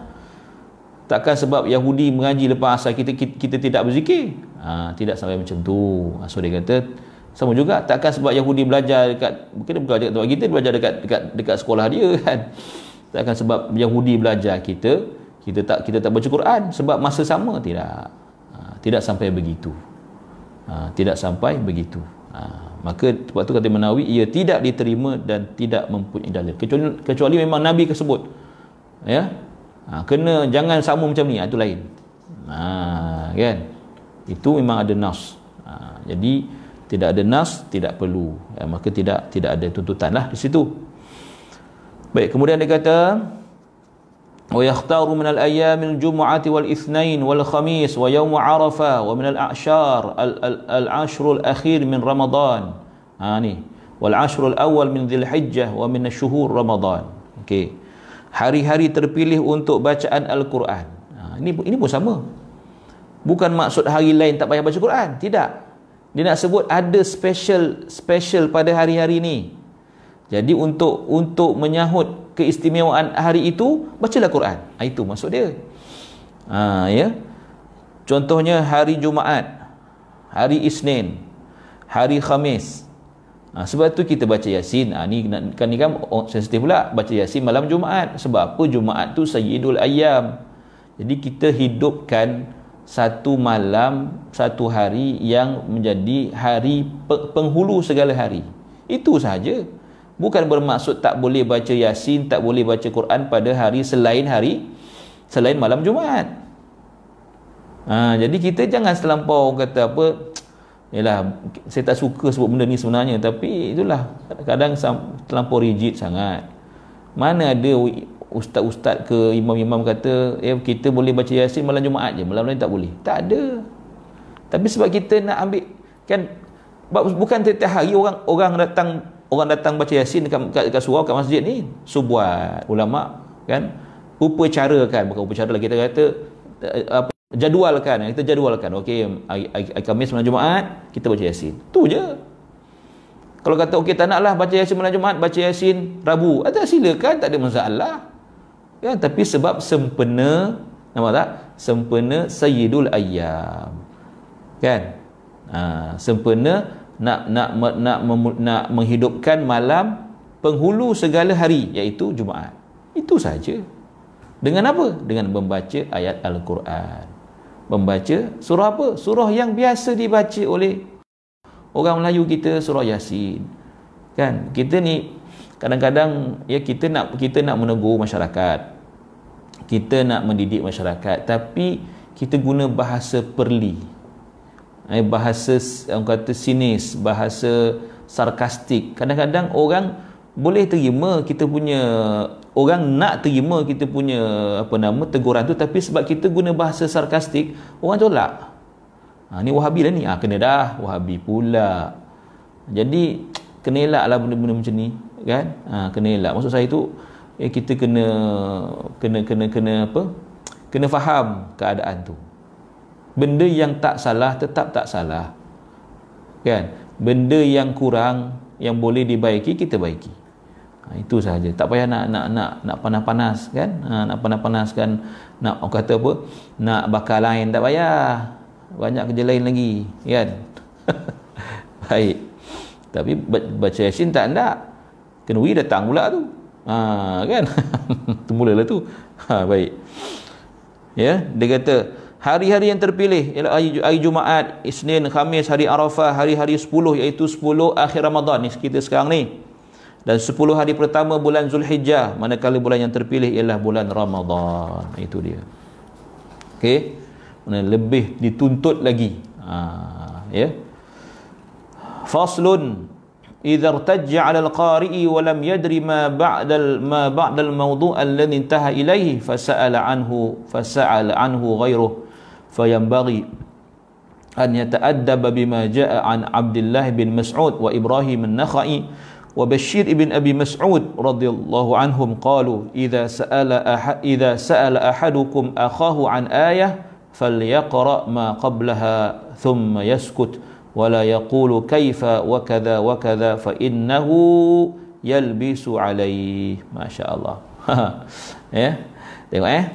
Takkan sebab Yahudi mengaji lepas asar kita, kita, kita tidak berzikir. Ha, tidak sampai macam tu. So dia kata sama juga, takkan sebab Yahudi belajar dekat, mungkin belajar dekat tempat kita, belajar dekat dekat dekat sekolah dia kan. Takkan sebab Yahudi belajar kita, kita tak kita tak baca Quran sebab masa sama, tidak. Ha, tidak sampai begitu. Ha, tidak sampai begitu. Ha, maka sebab tu kata Menawi ia tidak diterima dan tidak mempunyai dalil. Kecuali kecuali memang Nabi tersebut. Ya. Ha, kena jangan sama macam ni, itu lain. Ha, kan? Itu memang ada nas. Ha, jadi tidak ada nas tidak perlu. Ya, maka tidak tidak ada tuntutanlah di situ. Baik, kemudian dia kata wa yakhtaru min al-ayamil jumu'ati wal itsnain wal khamis wa yaum arafah wa min al-a'shar al-ashrul akhir min Ramadan. Ha ni. Wal ashrul awal min Dzulhijjah wa min asy-syuhur Ramadan. Okey. Hari-hari terpilih untuk bacaan Al-Quran. Ha, ini ini pun sama. Bukan maksud hari lain tak payah baca Quran, tidak. Dia nak sebut ada special special pada hari-hari ini. Jadi untuk untuk menyahut keistimewaan hari itu, bacalah Quran. Ha, itu maksud dia. Ha, ya. Contohnya hari Jumaat, hari Isnin, hari Khamis. Ha, sebab tu kita baca Yasin. Ha, ni kan ni kan oh, sensitif pula baca Yasin malam Jumaat. Sebab apa? Jumaat tu Sayyidul Ayyam. Jadi kita hidupkan satu malam, satu hari yang menjadi hari penghulu segala hari. Itu sahaja. Bukan bermaksud tak boleh baca Yasin, tak boleh baca Quran pada hari selain hari, selain malam Jumaat. Ha, jadi kita jangan selampau kata apa, yalah, saya tak suka sebut benda ni sebenarnya, tapi itulah, kadang-kadang terlampau rigid sangat. Mana ada ustaz-ustaz ke imam-imam kata, eh, kita boleh baca Yasin malam Jumaat je, malam lain tak boleh. Tak ada. Tapi sebab kita nak ambil, kan, bukan tiap-tiap hari orang orang datang orang datang baca Yasin dekat, dekat, dekat surau, kat masjid ni. So buat ulama, kan, upacarakan, bukan upacaralah, kita kata apa, jadualkan, kita jadualkan. Okey, hari Khamis malam Jumaat kita baca Yasin. Tu je. Kalau kata okey, tak naklah baca Yasin malam Jumaat, baca Yasin Rabu, ada, silakan, tak ada masalah. Ya, tapi sebab sempena, nampak tak? Sempena Sayyidul Ayyam. Kan? Ha, sempena nak nak nak, nak, nak menghidupkan malam penghulu segala hari, iaitu Jumaat. Itu saja. Dengan apa? Dengan membaca ayat Al-Quran. Membaca surah apa? Surah yang biasa dibaca oleh orang Melayu kita, surah Yasin. Kan? Kita ni kadang-kadang, ya, kita nak kita nak menegur masyarakat. Kita nak mendidik masyarakat, tapi kita guna bahasa perli. Eh, bahasa orang kata sinis, bahasa sarkastik. Kadang-kadang orang boleh terima kita punya, orang nak terima kita punya apa nama teguran tu, tapi sebab kita guna bahasa sarkastik, orang tolak. Ha, ni Wahabi lah ni. Ha, kena dah, Wahabi pula. Jadi kena elak lah benda-benda macam ni, kan? Ha, kena elak. Maksud saya tu, eh, kita kena kena kena kena apa? Kena faham keadaan tu. Benda yang tak salah tetap tak salah, kan? Benda yang kurang, yang boleh dibaiki, kita baiki. Ha, itu sahaja. Tak payah nak nak nak nak panas-panas, kan? Ha, nak panas-panaskan, nak kata apa, nak bakar lain, tak payah. Banyak kerja lain lagi, kan? Baik. Tapi baca Yasin tak nak. Kenwi datang pula tu. Ha, kan? Mulalah tu. Ha, baik. Ya, dia kata hari-hari yang terpilih ialah hari Jumaat, Isnin, Khamis, hari Arafah, hari-hari sepuluh, iaitu sepuluh akhir Ramadan ni kita sekarang ni, dan sepuluh hari pertama bulan Zulhijjah, manakala bulan yang terpilih ialah bulan Ramadan. Itu dia. Okey, lebih dituntut lagi. Ha, ya. Faslun idza irtajja 'ala al-qari'i wa lam yadri ma ba'da ma ba'da al-mawdu' alladhi intaha ilayhi fas'ala anhu fas'ala anhu ghayruhu fayanbaghi an yata'addaba bima ja'a 'an Abdullah bin Mas'ud wa Ibrahim An-Nakha'i وبشير ابن أبي مسعود رضي الله عنهم قالوا إذا سأل أح إذا سأل أحدكم أخاه عن آية فليقرأ ما قبلها ثم يسكت ولا يقول كيف وكذا وكذا فإنه يلبس عليه. ما شاء الله. Ya, tengok eh.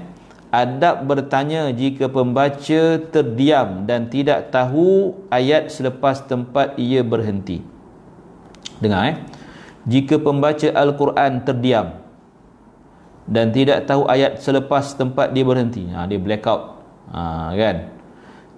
Adab bertanya jika pembaca terdiam dan tidak tahu ayat selepas tempat ia berhenti. Dengar eh. Jika pembaca Al-Quran terdiam dan tidak tahu ayat selepas tempat dia berhenti, ha, dia blackout, ha, kan?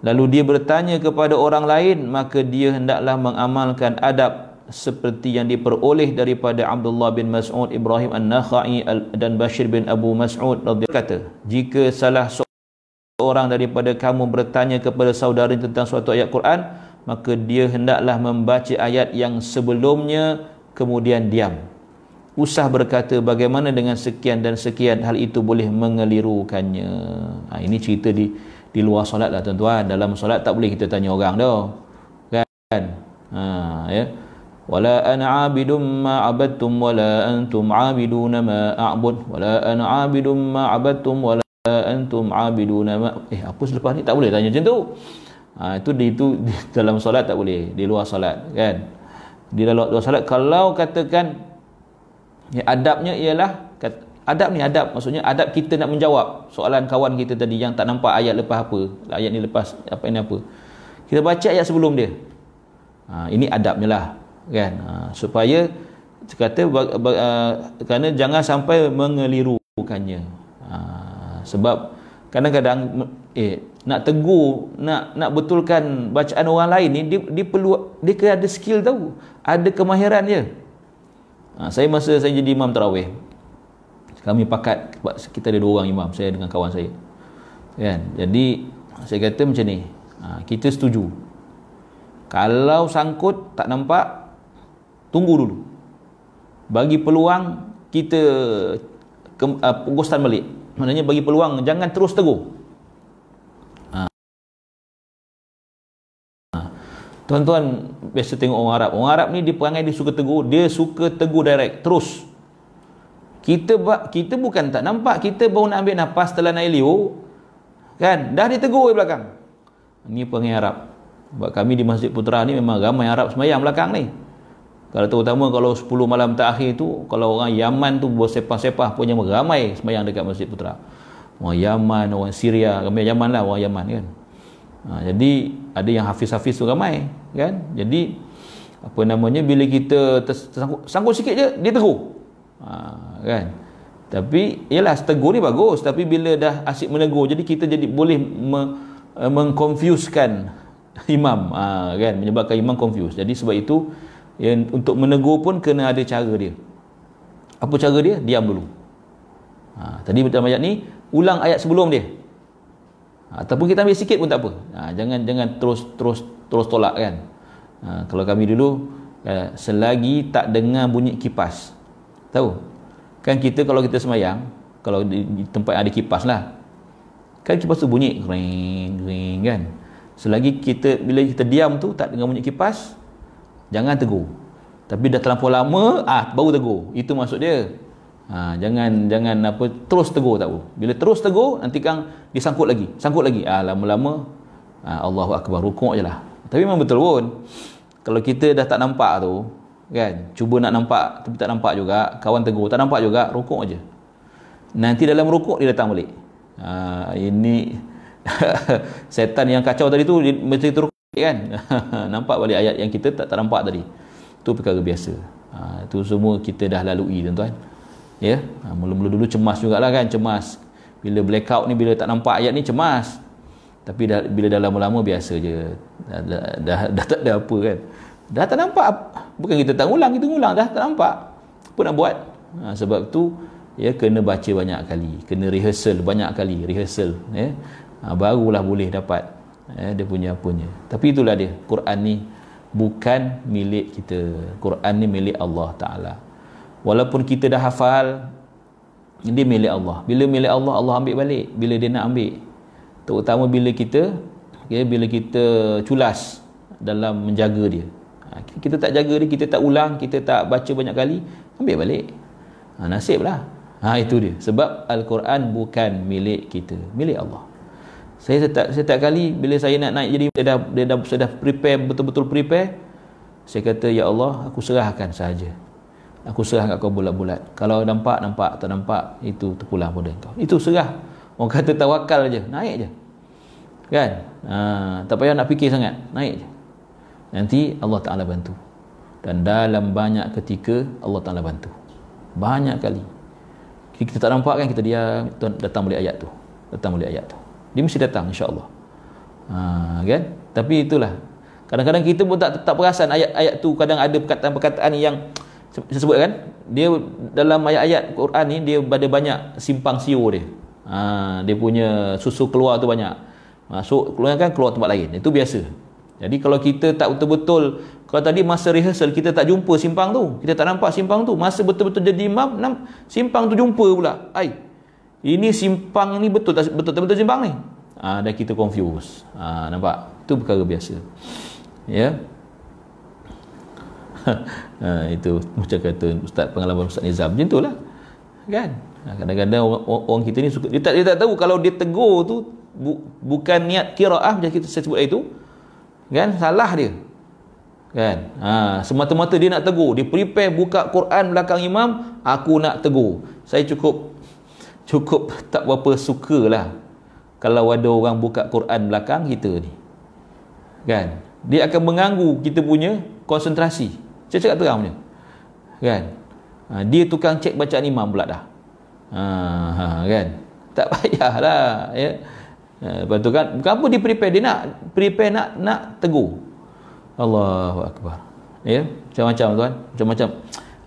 Lalu dia bertanya kepada orang lain, maka dia hendaklah mengamalkan adab seperti yang diperoleh daripada Abdullah bin Mas'ud, Ibrahim An-Nakha'i dan Bashir bin Abu Mas'ud. Kata, jika salah seorang daripada kamu bertanya kepada saudara tentang suatu ayat Quran, maka dia hendaklah membaca ayat yang sebelumnya kemudian diam. Usah berkata bagaimana dengan sekian dan sekian, hal itu boleh mengelirukannya. Ha, ini cerita di di luar solat lah tuan-tuan. Dalam solat tak boleh kita tanya orang dah, kan? Ha, ya. Wala ana 'abidum ma 'abadtum wala antum 'abiduna ma a'bud wala ana 'abidum ma 'abadtum wala antum 'abiduna ma. Eh, apa selepas ni tak boleh tanya macam tu. Ha, itu di itu di, dalam solat tak boleh, di luar solat, kan? Di dalam dua salat, kalau katakan ya, adabnya ialah kat, adab ni adab maksudnya adab kita nak menjawab soalan kawan kita tadi yang tak nampak ayat lepas apa, ayat ni lepas apa ini apa, kita baca ayat sebelum dia. Ha, ini adabnya lah, kan? Ha, supaya kata bag, bag, uh, kerana jangan sampai mengelirukannya. Ha, sebab kadang-kadang eh nak tegur, nak nak betulkan bacaan orang lain ni, dia, dia perlu, dia kena ada skill tahu, ada kemahiran dia. Ha, saya masa saya jadi imam tarawih, kami pakat, kita ada dua orang imam, saya dengan kawan saya kan. Jadi saya kata macam ni, ha, kita setuju kalau sangkut tak nampak, tunggu dulu, bagi peluang kita ke, uh, gostan balik, maknanya bagi peluang, jangan terus tegur. Tuan-tuan biasa tengok orang Arab. Orang Arab ni dia perangai, dia suka tegur, dia suka tegur direct, terus. Kita kita bukan tak nampak, kita baru nak ambil nafas telan air liur, kan? Dah ditegur di belakang. Ni perangai Arab. Sebab kami di Masjid Putera ni memang ramai Arab sembahyang belakang ni. Kalau terutama kalau sepuluh malam terakhir tu, kalau orang Yaman tu bersepah-sepah punya ramai sembahyang dekat Masjid Putera. Orang Yaman, orang Syria, ramai Yaman lah, orang Yaman kan. Ha, jadi ada yang hafiz-hafiz tu ramai kan. Jadi apa namanya, bila kita tersangkut, sangkut sikit je dia tegur, ha, kan. Tapi yalah, tegur ni bagus, tapi bila dah asyik menegur, jadi kita jadi boleh me, mengconfusekan imam, ha, kan, menyebabkan imam confuse. Jadi sebab itu yang untuk menegur pun kena ada cara dia. Apa cara dia? Diam dulu. Ha, tadi dalam ayat ni ulang ayat sebelum dia, ataupun kita ambil sikit pun tak apa. Ha, jangan jangan terus terus terus tolak kan. Ha, kalau kami dulu, eh, selagi tak dengar bunyi kipas, tahu kan, kita kalau kita sembahyang, kalau di, di tempat ada kipas lah kan, kipas tu bunyi ring ring kan. Selagi kita, bila kita diam tu tak dengar bunyi kipas, jangan tegur. Tapi dah terlampau lama, ah baru tegur, itu maksud dia. Ha, jangan jangan apa terus tegur tak apa. Bila terus tegur nanti kang disangkut lagi, sangkut lagi. Ah ha, lama-lama ha, Allahu akbar, rukuk jelah. Tapi memang betul pun. Kalau kita dah tak nampak tu kan, cuba nak nampak tapi tak nampak juga, kawan tegur tak nampak juga, rukuk aje. Nanti dalam rukuk dia datang balik. Ha, ini setan yang kacau tadi tu mesti terus kan. Nampak balik ayat yang kita tak, tak nampak tadi. Tu perkara biasa. Ha, tu semua kita dah lalui tuan-tuan. Ya, ha, mula-mula dulu cemas jugalah kan, cemas. Bila blackout ni, bila tak nampak ayat ni cemas. Tapi dah, bila dah lama-lama biasa je. Dah, dah, dah, dah tak ada apa kan. Dah tak nampak, bukan kita tak ulang, kita ulang dah tak nampak. Apa nak buat? Ha, sebab tu ya kena baca banyak kali, kena rehearsal banyak kali, rehearsal ya. Ha, barulah boleh dapat ya, dia punya apanya. Tapi itulah dia, Quran ni bukan milik kita. Quran ni milik Allah Taala. Walaupun kita dah hafal, dia milik Allah. Bila milik Allah, Allah ambil balik bila dia nak ambil. Terutama bila kita okay, bila kita culas dalam menjaga dia. Ha, kita tak jaga dia, kita tak ulang, kita tak baca banyak kali, ambil balik. Ha, nasib lah. Ha, itu dia. Sebab Al-Quran bukan milik kita, milik Allah. Saya setiap, setiap kali bila saya nak naik jadi, saya dah, dia dah, saya dah prepare, betul-betul prepare. Saya kata, ya Allah, aku serahkan sahaja. Aku serah kat kau bulat-bulat. Kalau nampak, nampak. Tak nampak, itu terpulang pada kau. Itu serah. Orang kata tawakal je, naik je kan. Ha, tak payah nak fikir sangat, naik je. Nanti Allah Ta'ala bantu. Dan dalam banyak ketika Allah Ta'ala bantu. Banyak kali kita tak nampak kan, kita diam, datang balik ayat tu, datang balik ayat tu. Dia mesti datang, insya-Allah. Ha, kan. Tapi itulah, kadang-kadang kita pun tak, tak perasan ayat-ayat tu. Kadang ada perkataan-perkataan yang saya sebut kan, dia dalam ayat-ayat Quran ni dia ada banyak simpang siur dia. Ha, dia punya susu keluar tu banyak, masuk keluar kan, keluar tempat lain, itu biasa. Jadi kalau kita tak betul-betul, kalau tadi masa rehearsal kita tak jumpa simpang tu, kita tak nampak simpang tu, masa betul-betul jadi imam, simpang tu jumpa pula. Ai, ini simpang ni betul tak betul, tak betul simpang ni. Ha, dah kita confuse. Ha, nampak, itu perkara biasa ya. Ha, itu macam kata ustaz, pengalaman Ustaz Nizam macam itulah kan. Kadang-kadang orang, orang kita ni suka, dia tak, dia tak tahu kalau dia tegur tu bu, bukan niat qiraah macam kita sebut itu kan, salah dia kan. Ha, semata-mata dia nak tegur, dia prepare buka Quran belakang imam, aku nak tegur. Saya cukup cukup tak berapa sukalah kalau ada orang buka Quran belakang kita ni kan. Dia akan mengganggu kita punya konsentrasi. Saya cakap terangnya kan. Ha, dia tukang cek bacaan imam pula dah. Ha, ha, kan, tak payahlah ya. Ha, lepas tu kan, bukan apa dia prepare, dia nak prepare nak nak tegur. Allahu Akbar. Ya, macam-macam tuan, macam-macam.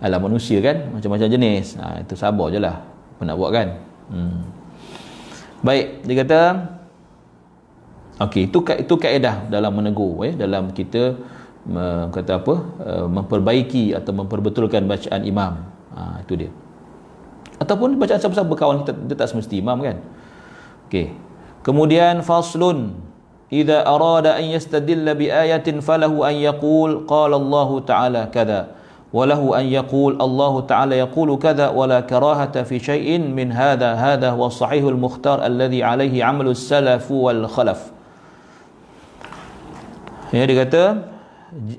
Alah, manusia kan, macam-macam jenis. Ha, itu sabar je lah, apa nak buat kan. Hmm. Baik, dia kata, okey, itu itu kaedah dalam menegur, eh, dalam kita uh, kata apa, uh, memperbaiki atau memperbetulkan bacaan imam. Ha, itu dia. Ataupun bacaan siapa-siapa kawan kita, kita tak semesti imam kan. Okey. Kemudian faslun idza arada an yastadilla bi ayatin falahu an yaqul qala Allah ta'ala kadza wa lahu an yaqul Allah ta'ala yaqulu kadza wa la karahata fi shay'in min hadha hadha huwa sahihul mukhtar alladhi alayhi amalu as-salaf wal khalaf. Ya, dia kata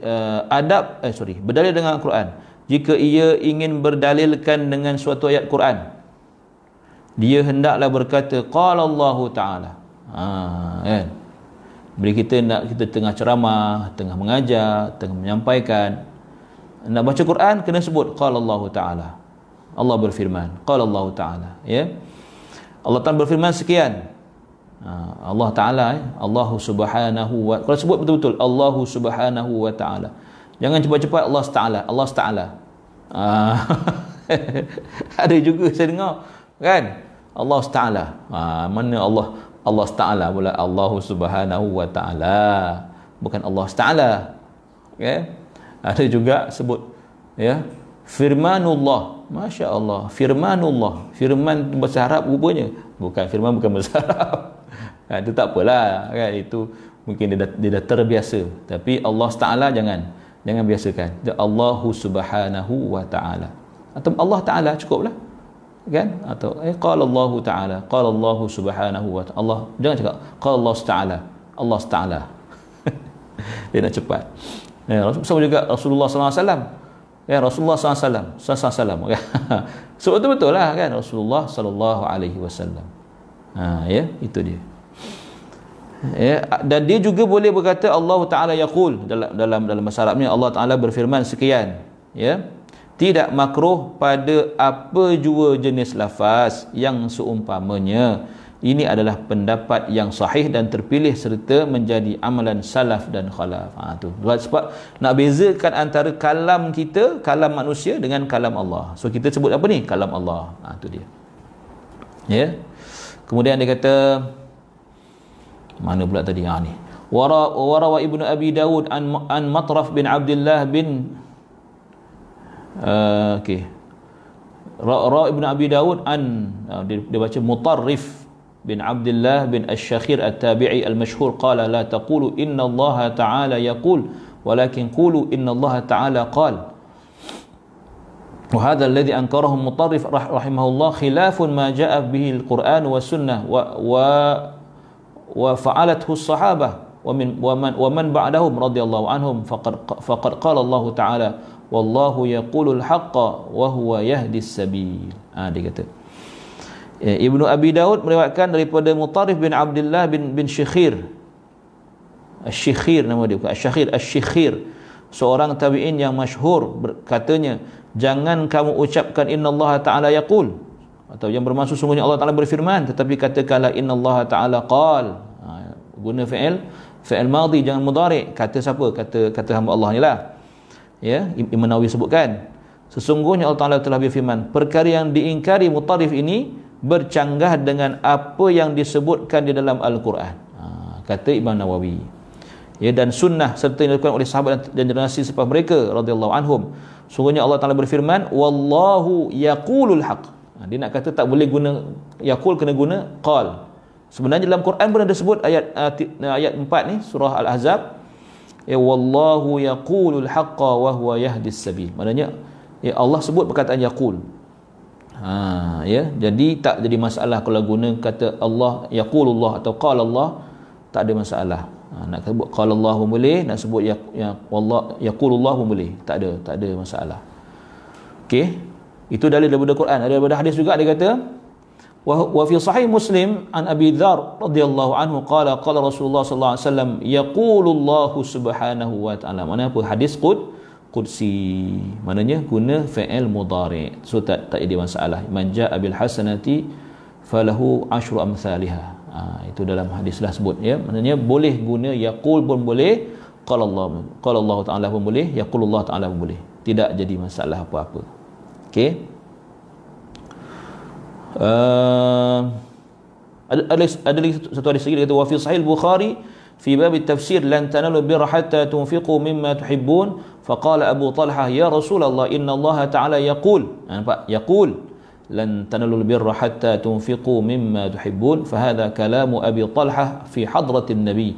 uh, adab eh sorry berdalil dengan Al-Quran jika ia ingin berdalilkan dengan suatu ayat Quran, dia hendaklah berkata qala Allah ta'ala. Ha, kan. Bila kita nak, kita tengah ceramah, tengah mengajar, tengah menyampaikan, nak baca Quran, kena sebut qala Allah ta'ala. Allah berfirman, qala Allah ta'ala, ya. Allah Ta'ala berfirman sekian. Ha, Allah Ta'ala, ya. Allah Subhanahu wa, kalau sebut betul-betul Allah Subhanahu wa ta'ala. Jangan cepat-cepat Allah Ta'ala, Allah Ta'ala. Ha. Ada juga saya dengar kan Allah Ta'ala, ha, mana Allah Allah Ta'ala pula, Allah Subhanahu wa ta'ala, bukan Allah Ta'ala, okay? Ada juga sebut, ya, firmanullah. Masya Allah, firmanullah, firman bahasa Arab rupanya, bukan firman, bukan bahasa Arab. Ha, itu tak apalah kan, itu mungkin dia dah, dia dah terbiasa. Tapi Allah Ta'ala jangan jangan biasakan. Allah Subhanahu wa ta'ala atau Allah Ta'ala cukuplah kan, atau eh qala Allah ta'ala, qala Allah Subhanahu wa ta'ala. Allah, jangan cakap qala Allah ta'ala, Allah ta'ala. Dia nak cepat. Ya, sama juga Rasulullah sallallahu alaihi wasallam. Ya, Rasulullah sallallahu alaihi wasallam, sallallahu alaihi wasallam. So betul-betul lah kan, Rasulullah sallallahu alaihi wasallam. Ha, ya, itu dia. Ya, dan dia juga boleh berkata Allah Ta'ala yaqul, dalam dalam dalam bahasa Arabnya Allah Ta'ala berfirman sekian, ya. Tidak makruh pada apa jua jenis lafaz yang seumpamanya. Ini adalah pendapat yang sahih dan terpilih serta menjadi amalan salaf dan khalaf. Ha, tu. Sebab nak bezakan antara kalam kita, kalam manusia dengan kalam Allah. So kita sebut apa ni? Kalam Allah. Ha, tu dia. Ya. Kemudian dia kata, mana pula tadi? Ha, ni. Wara wa Ibnu Abi Dawud an, an Matraf bin Abdullah bin Uh, okey. Ra' Ibn Abi Dawud an uh, dia, dia baca Mutarrif bin Abdullah bin Asy-Syakhir At-Tabi'i al-masyhur qala la taqulu inna Allah ta'ala yaqul walakin qulu inna Allah ta'ala qala. Wa hadha alladhi ankarahu Mutarrif rahimahullah khilafun ma jaa'a bihi al-Quran wa sunnah wa wa fa'alathu as-sahabah wa min wa man wa man ba'dahum radhiyallahu anhum faqad faqad qala Allah ta'ala wallahu yaqulul haqqa wa huwa yahdis sabil. Ha, dia kata Ibnu Abi Daud meriwayatkan daripada Mutarrif bin Abdullah bin bin Syakhir Asy-Syakhir nama dia, bukan Asy-Syakhir, Asy-Syakhir seorang tabi'in yang masyhur. Katanya, jangan kamu ucapkan innallaha ta'ala yaqul, atau yang bermaksud sungguhnya Allah Ta'ala berfirman, tetapi katakanlah innallaha ta'ala qal. Ha, guna fi'il fi'il madhi, jangan mudhari. Kata siapa? Kata kata hamba Allah ni lah. Ya, Ibn Nawawi sebutkan, sesungguhnya Allah Ta'ala telah berfirman. Perkara yang diingkari Mutarrif ini bercanggah dengan apa yang disebutkan di dalam Al-Quran. Ha, kata Ibn Nawawi, ya, dan sunnah serta yang dilakukan oleh sahabat dan generasi selepas mereka radhiyallahu anhum. Sesungguhnya Allah Ta'ala berfirman wallahu yaqulul haq. Ha, dia nak kata tak boleh guna yaqul, kena guna qal. Sebenarnya dalam Quran pun ada sebut ayat ayat empat ni, surah Al-Ahzab, ya wallahu yaqulul haqqa wa huwa yahdis sabil. Maknanya, ya, Allah sebut perkataan yaqul. Ha, ya, jadi tak jadi masalah kalau guna kata Allah yaqulullah atau qala Allah, tak ada masalah. Ha, nak sebut qala Allah pun boleh, nak sebut ya, ya wallah yaqulullah pun boleh, tak ada tak ada masalah. Okey, itu dalil daripada Quran. Ada daripada hadis juga, dia kata wa fi sahih Muslim an Abi Dharr radhiyallahu anhu qala qala Rasulullah sallallahu alaihi wasallam yaqulullahu subhanahu wa ta'ala. Mana apa hadis qud qudsi, maknanya guna fi'il mudhari. So tak tak ada masalah. Man jaa bil hasanati falahu asyru amsalha. Ha, itu dalam hadis lah sebut, ya. Maknanya boleh guna yaqul pun boleh, qala Allah, qala Allah Ta'ala pun boleh, yaqulullah Ta'ala pun boleh. Tidak jadi masalah apa-apa. Okey. Uh, ada, ada, ada lagi satu, satu hadis lagi, dia kata wa fi sahih Bukhari fi bab at-tafsir lan tanalu birra hatta tunfiqu mimma tuhibbun faqala Abu Talhah ya Rasulullah inna Allah Ta'ala yaqul, ha, nampak yaqul لن تنلوا البر حتى تنفقوا مما تحبون فهذا كلام أبي طلحة في حضرة النبي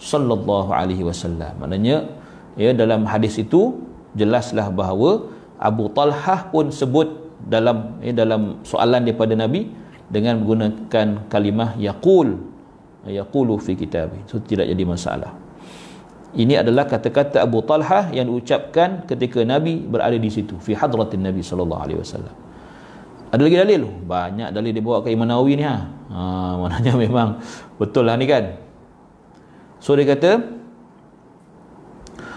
صلى الله عليه وسلم. Maknanya, ya, dalam hadis itu jelaslah bahawa Abu Talhah pun sebut dalam, ya, dalam soalan daripada Nabi dengan menggunakan kalimah yaqul, yaqulu fi kitabi. So tidak jadi masalah. Ini adalah kata-kata Abu Talhah yang diucapkan ketika Nabi berada di situ, fi hadratin Nabi sallallahu alaihi wasallam. Ada lagi dalil? Banyak dalil dibawa ke Imam Nawawi ni, ha. Ha, maknanya memang betul lah ni kan. So dia kata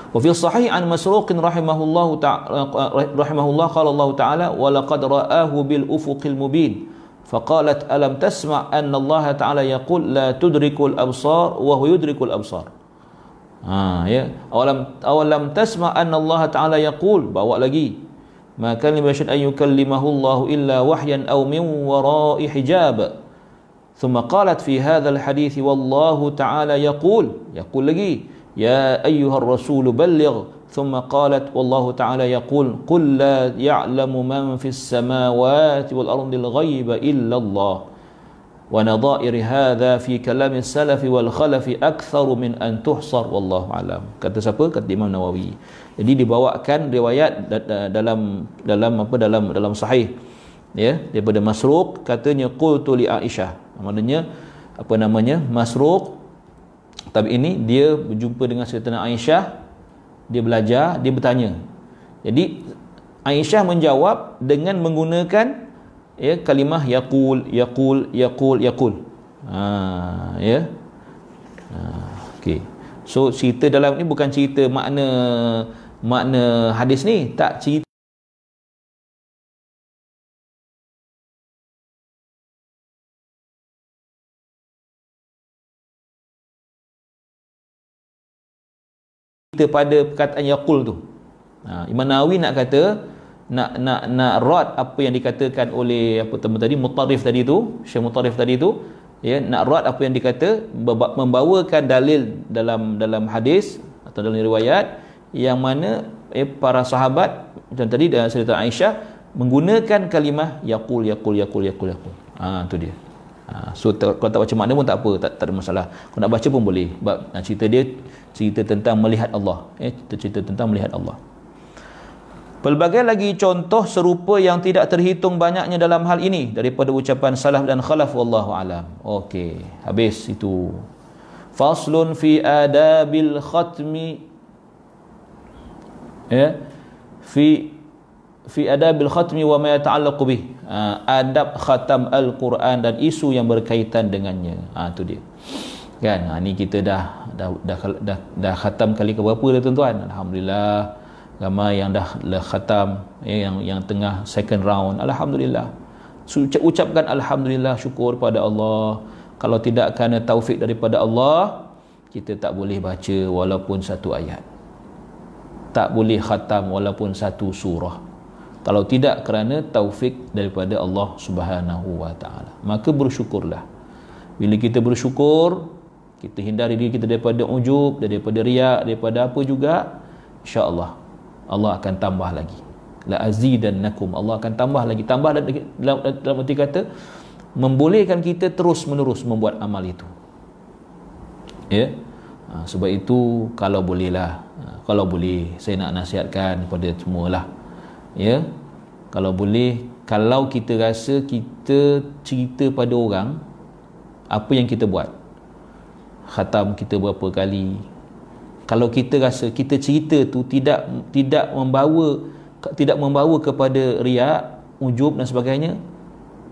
wa fi sahih an Masruq rahimahullahu ta'ala rahimahullah qala Allah ta'ala wa laqad ra'ahu bil ufuqil mubin faqalat alam tasma' anna Allah ta'ala yaqul la tudrikul absar wa huwa yudrikul absar. Ha, ya, awalam awalam tasma' anna Allah ta'ala yaqul, bawa lagi ma kana bashar ay yukallimuhullahu illa wahyan aw min wara'i hijab thumma qalat fi hadha alhadith wallahu ta'ala yaqul, yaqul lagi ya ayyuhar rasul balligh thumma qalat wallahu ta'ala yaqul qul la ya'lamu man fis samawati wal ardil ghaiba illa Allah wa nadha'ir hadha fi kalam as-salaf wal khalaf akthar min an tuhsar wallahu alam. Kata siapa? Kata Imam Nawawi. Jadi dibawakan riwayat dalam dalam apa dalam dalam sahih, ya, daripada Masruq, katanya qultu li Aisyah. Maknanya apa namanya Masruq tabi'in ini dia berjumpa dengan Sayyidatina Aisyah, dia belajar, dia bertanya. Jadi Aisyah menjawab dengan menggunakan, ya, kalimah yaqul yaqul yaqul yaqul. Ha, ya. Ha, okey. So cerita dalam ni bukan cerita makna makna hadis ni, tak cerita pada perkataan yaqul tu. Ha, Imam Nawawi nak kata nak nak nak rad apa yang dikatakan oleh apa teman tadi Mutarif tadi tu, Syekh Mutarif tadi tu, ya, nak rad apa yang dikata, membawakan dalil dalam dalam hadis atau dalam riwayat yang mana, eh, para sahabat macam tadi dalam cerita Aisyah menggunakan kalimah yaqul yaqul yaqul yaqul yaqul. Ah, ha, tu dia. Ha, so tak, kalau tak baca makna pun tak apa, tak, tak ada masalah. Kalau nak baca pun boleh. Sebab ha, cerita dia cerita tentang melihat Allah, eh, cerita tentang melihat Allah. Pelbagai lagi contoh serupa yang tidak terhitung banyaknya dalam hal ini daripada ucapan salaf dan khalaf, wallahu alam. Okey, habis itu. Faslun fi adabil khatmi, ya, fi fi adabil khatmi wa ma yata'allaqu bih. Adab khatam al-Quran dan isu yang berkaitan dengannya. Ah, ha, tu dia. Kan? Ha, ni kita dah dah dah dah, dah, dah khatam kali ke berapa dah tuan-tuan? Alhamdulillah. Ramai yang dah khatam, ya, yang yang tengah second round, alhamdulillah. Ucapkan alhamdulillah, syukur pada Allah. Kalau tidak kerana taufik daripada Allah, kita tak boleh baca walaupun satu ayat, tak boleh khatam walaupun satu surah, kalau tidak kerana taufik daripada Allah Subhanahu wa ta'ala. Maka bersyukurlah. Bila kita bersyukur, kita hindari diri kita daripada ujub, daripada riak, daripada apa juga, insya-Allah Allah akan tambah lagi. La azidannakum, Allah akan tambah lagi. Tambah dalam, dalam arti kata membolehkan kita terus menerus membuat amal itu, ya. Ha, sebab itu kalau bolehlah, ha, kalau boleh saya nak nasihatkan kepada semualah, ya, kalau boleh, kalau kita rasa kita cerita pada orang apa yang kita buat, khatam kita berapa kali, kalau kita rasa kita cerita tu tidak tidak membawa tidak membawa kepada riak, ujub dan sebagainya,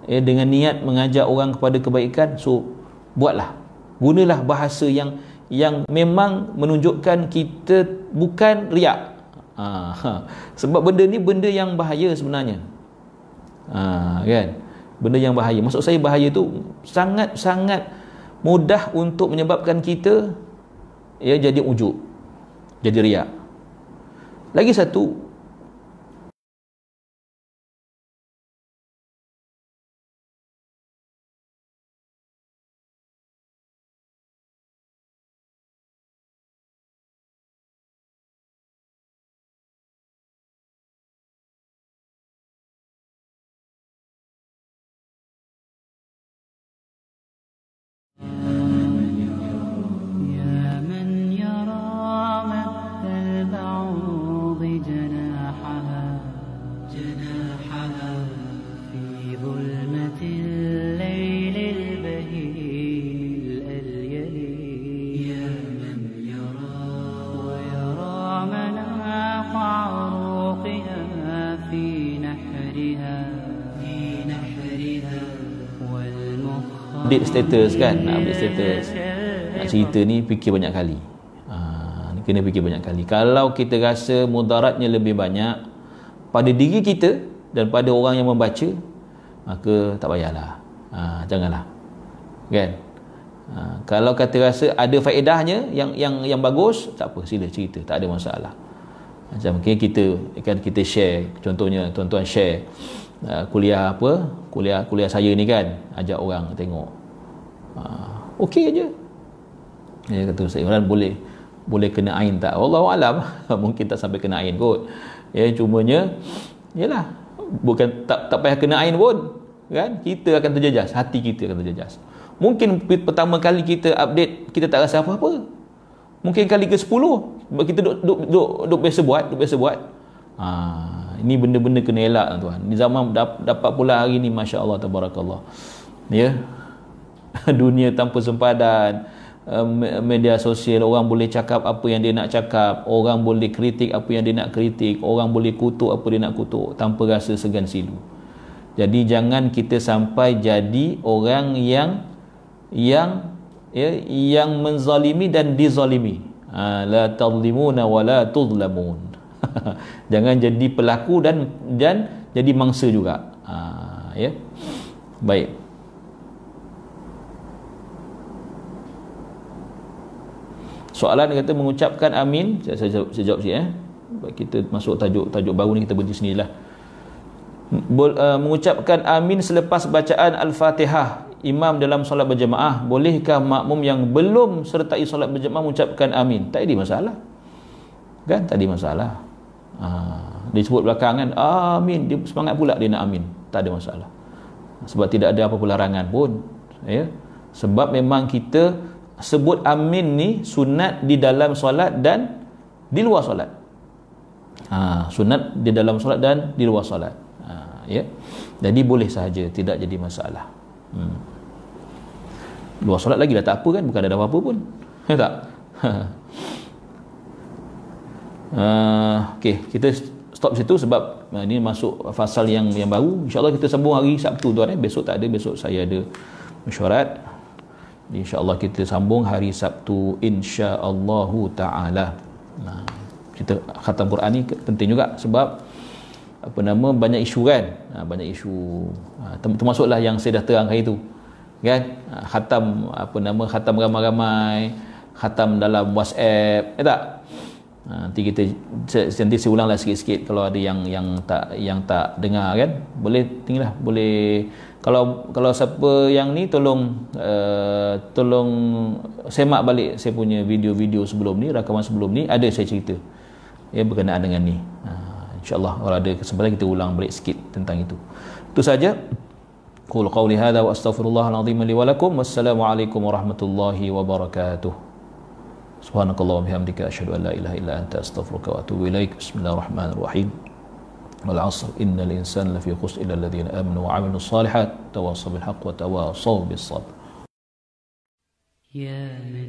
eh, dengan niat mengajak orang kepada kebaikan, so buatlah, gunalah bahasa yang yang memang menunjukkan kita bukan riak. Ha, ha. Sebab benda ni benda yang bahaya sebenarnya, ha, kan, benda yang bahaya. Maksud saya bahaya tu sangat-sangat mudah untuk menyebabkan kita ya jadi ujub, jadi riak. Lagi satu, update status kan, nak update status, nak cerita ni fikir banyak kali, ha, kena fikir banyak kali. Kalau kita rasa mudaratnya lebih banyak pada diri kita dan pada orang yang membaca, maka tak payahlah, ha, janganlah kan. Ha, kalau kata rasa ada faedahnya yang yang yang bagus, tak apa, sila cerita, tak ada masalah. Macam okay, kita kan kita share, contohnya tuan-tuan share uh, kuliah apa kuliah kuliah saya ni kan, ajak orang tengok. Uh, Okey aja. Dia kata Ustaz Imran boleh boleh kena ain tak? Wallahu alam. Mungkin tak sampai kena ain kot. Ya, cumanya yalah, bukan tak tak payah kena ain pun kan, kita akan terjejas, hati kita akan terjejas. Mungkin pertama kali kita update kita tak rasa apa-apa. Mungkin kali ke sepuluh kita duk duk duk, duk biasa buat, duk biasa buat. Ha, ini benda-benda kena elak tuan. Ni zaman dapat pula hari ni, masya-Allah tabarakallah. Ya. Dunia tanpa sempadan, media sosial, orang boleh cakap apa yang dia nak cakap, orang boleh kritik apa yang dia nak kritik, orang boleh kutuk apa dia nak kutuk tanpa rasa segan silu. Jadi jangan kita sampai jadi orang yang yang ya, yang menzalimi dan dizalimi. La tadlimuna wa la tudlamun. Jangan jadi pelaku dan dan jadi mangsa juga. Ha, ya. Baik. Soalan dia kata mengucapkan amin. Saya, saya, saya jawab sikit eh. Kita masuk tajuk tajuk baru ni, kita berhenti sendirilah. Bol, uh, mengucapkan amin selepas bacaan Al-Fatihah imam dalam solat berjemaah, bolehkah makmum yang belum sertai solat berjemaah mengucapkan amin? Tak ada masalah. Kan tak ada masalah. Ha, dia sebut belakang kan, amin, dia semangat pula dia nak amin. Tak ada masalah. Sebab tidak ada apa-apa larangan pun, ya. Sebab memang kita sebut amin ni sunat di dalam solat dan di luar solat. Ha, sunat di dalam solat dan di luar solat. Ha, ya. Jadi boleh sahaja, tidak jadi masalah. Hmm. Luar solat lagi dah tak apa kan, bukan ada apa-apa pun. Ya tak? uh, okay, kita stop situ sebab uh, ni masuk fasal yang yang baru. InsyaAllah kita sambung hari Sabtu tuan eh. Besok tak ada, besok saya ada mesyuarat. InsyaAllah kita sambung hari Sabtu InsyaAllah ta'ala. Nah, kita khatam Quran ni penting juga sebab apa nama, banyak isu kan, ha, banyak isu, ha, termasuklah yang saya dah terang hari tu kan, ha, khatam apa nama, khatam ramai-ramai, khatam dalam WhatsApp, eh tak, ha, nanti kita nanti saya ulanglah sikit-sikit kalau ada yang yang tak yang tak dengar kan, boleh tinggilah, boleh. Kalau kalau siapa yang ni tolong uh, tolong semak balik saya punya video-video sebelum ni, rakaman sebelum ni ada saya cerita ya berkenaan dengan ni. Uh, InsyaAllah kalau ada kesempatan kita ulang balik sikit tentang itu. Itu saja. Qul qawli hadza wa astaghfirullahal azim li wa lakum. Wassalamualaikum warahmatullahi wabarakatuh. Subhanakallah wa bihamdika asyhadu an la ilaha illa anta astaghfiruka wa atubu ilaik. Bismillahirrahmanirrahim. والعصر إن الإنسان لفي خسر إلا الذين آمنوا وعملوا الصالحات تواصوا بالحق وتواصوا بالصبر.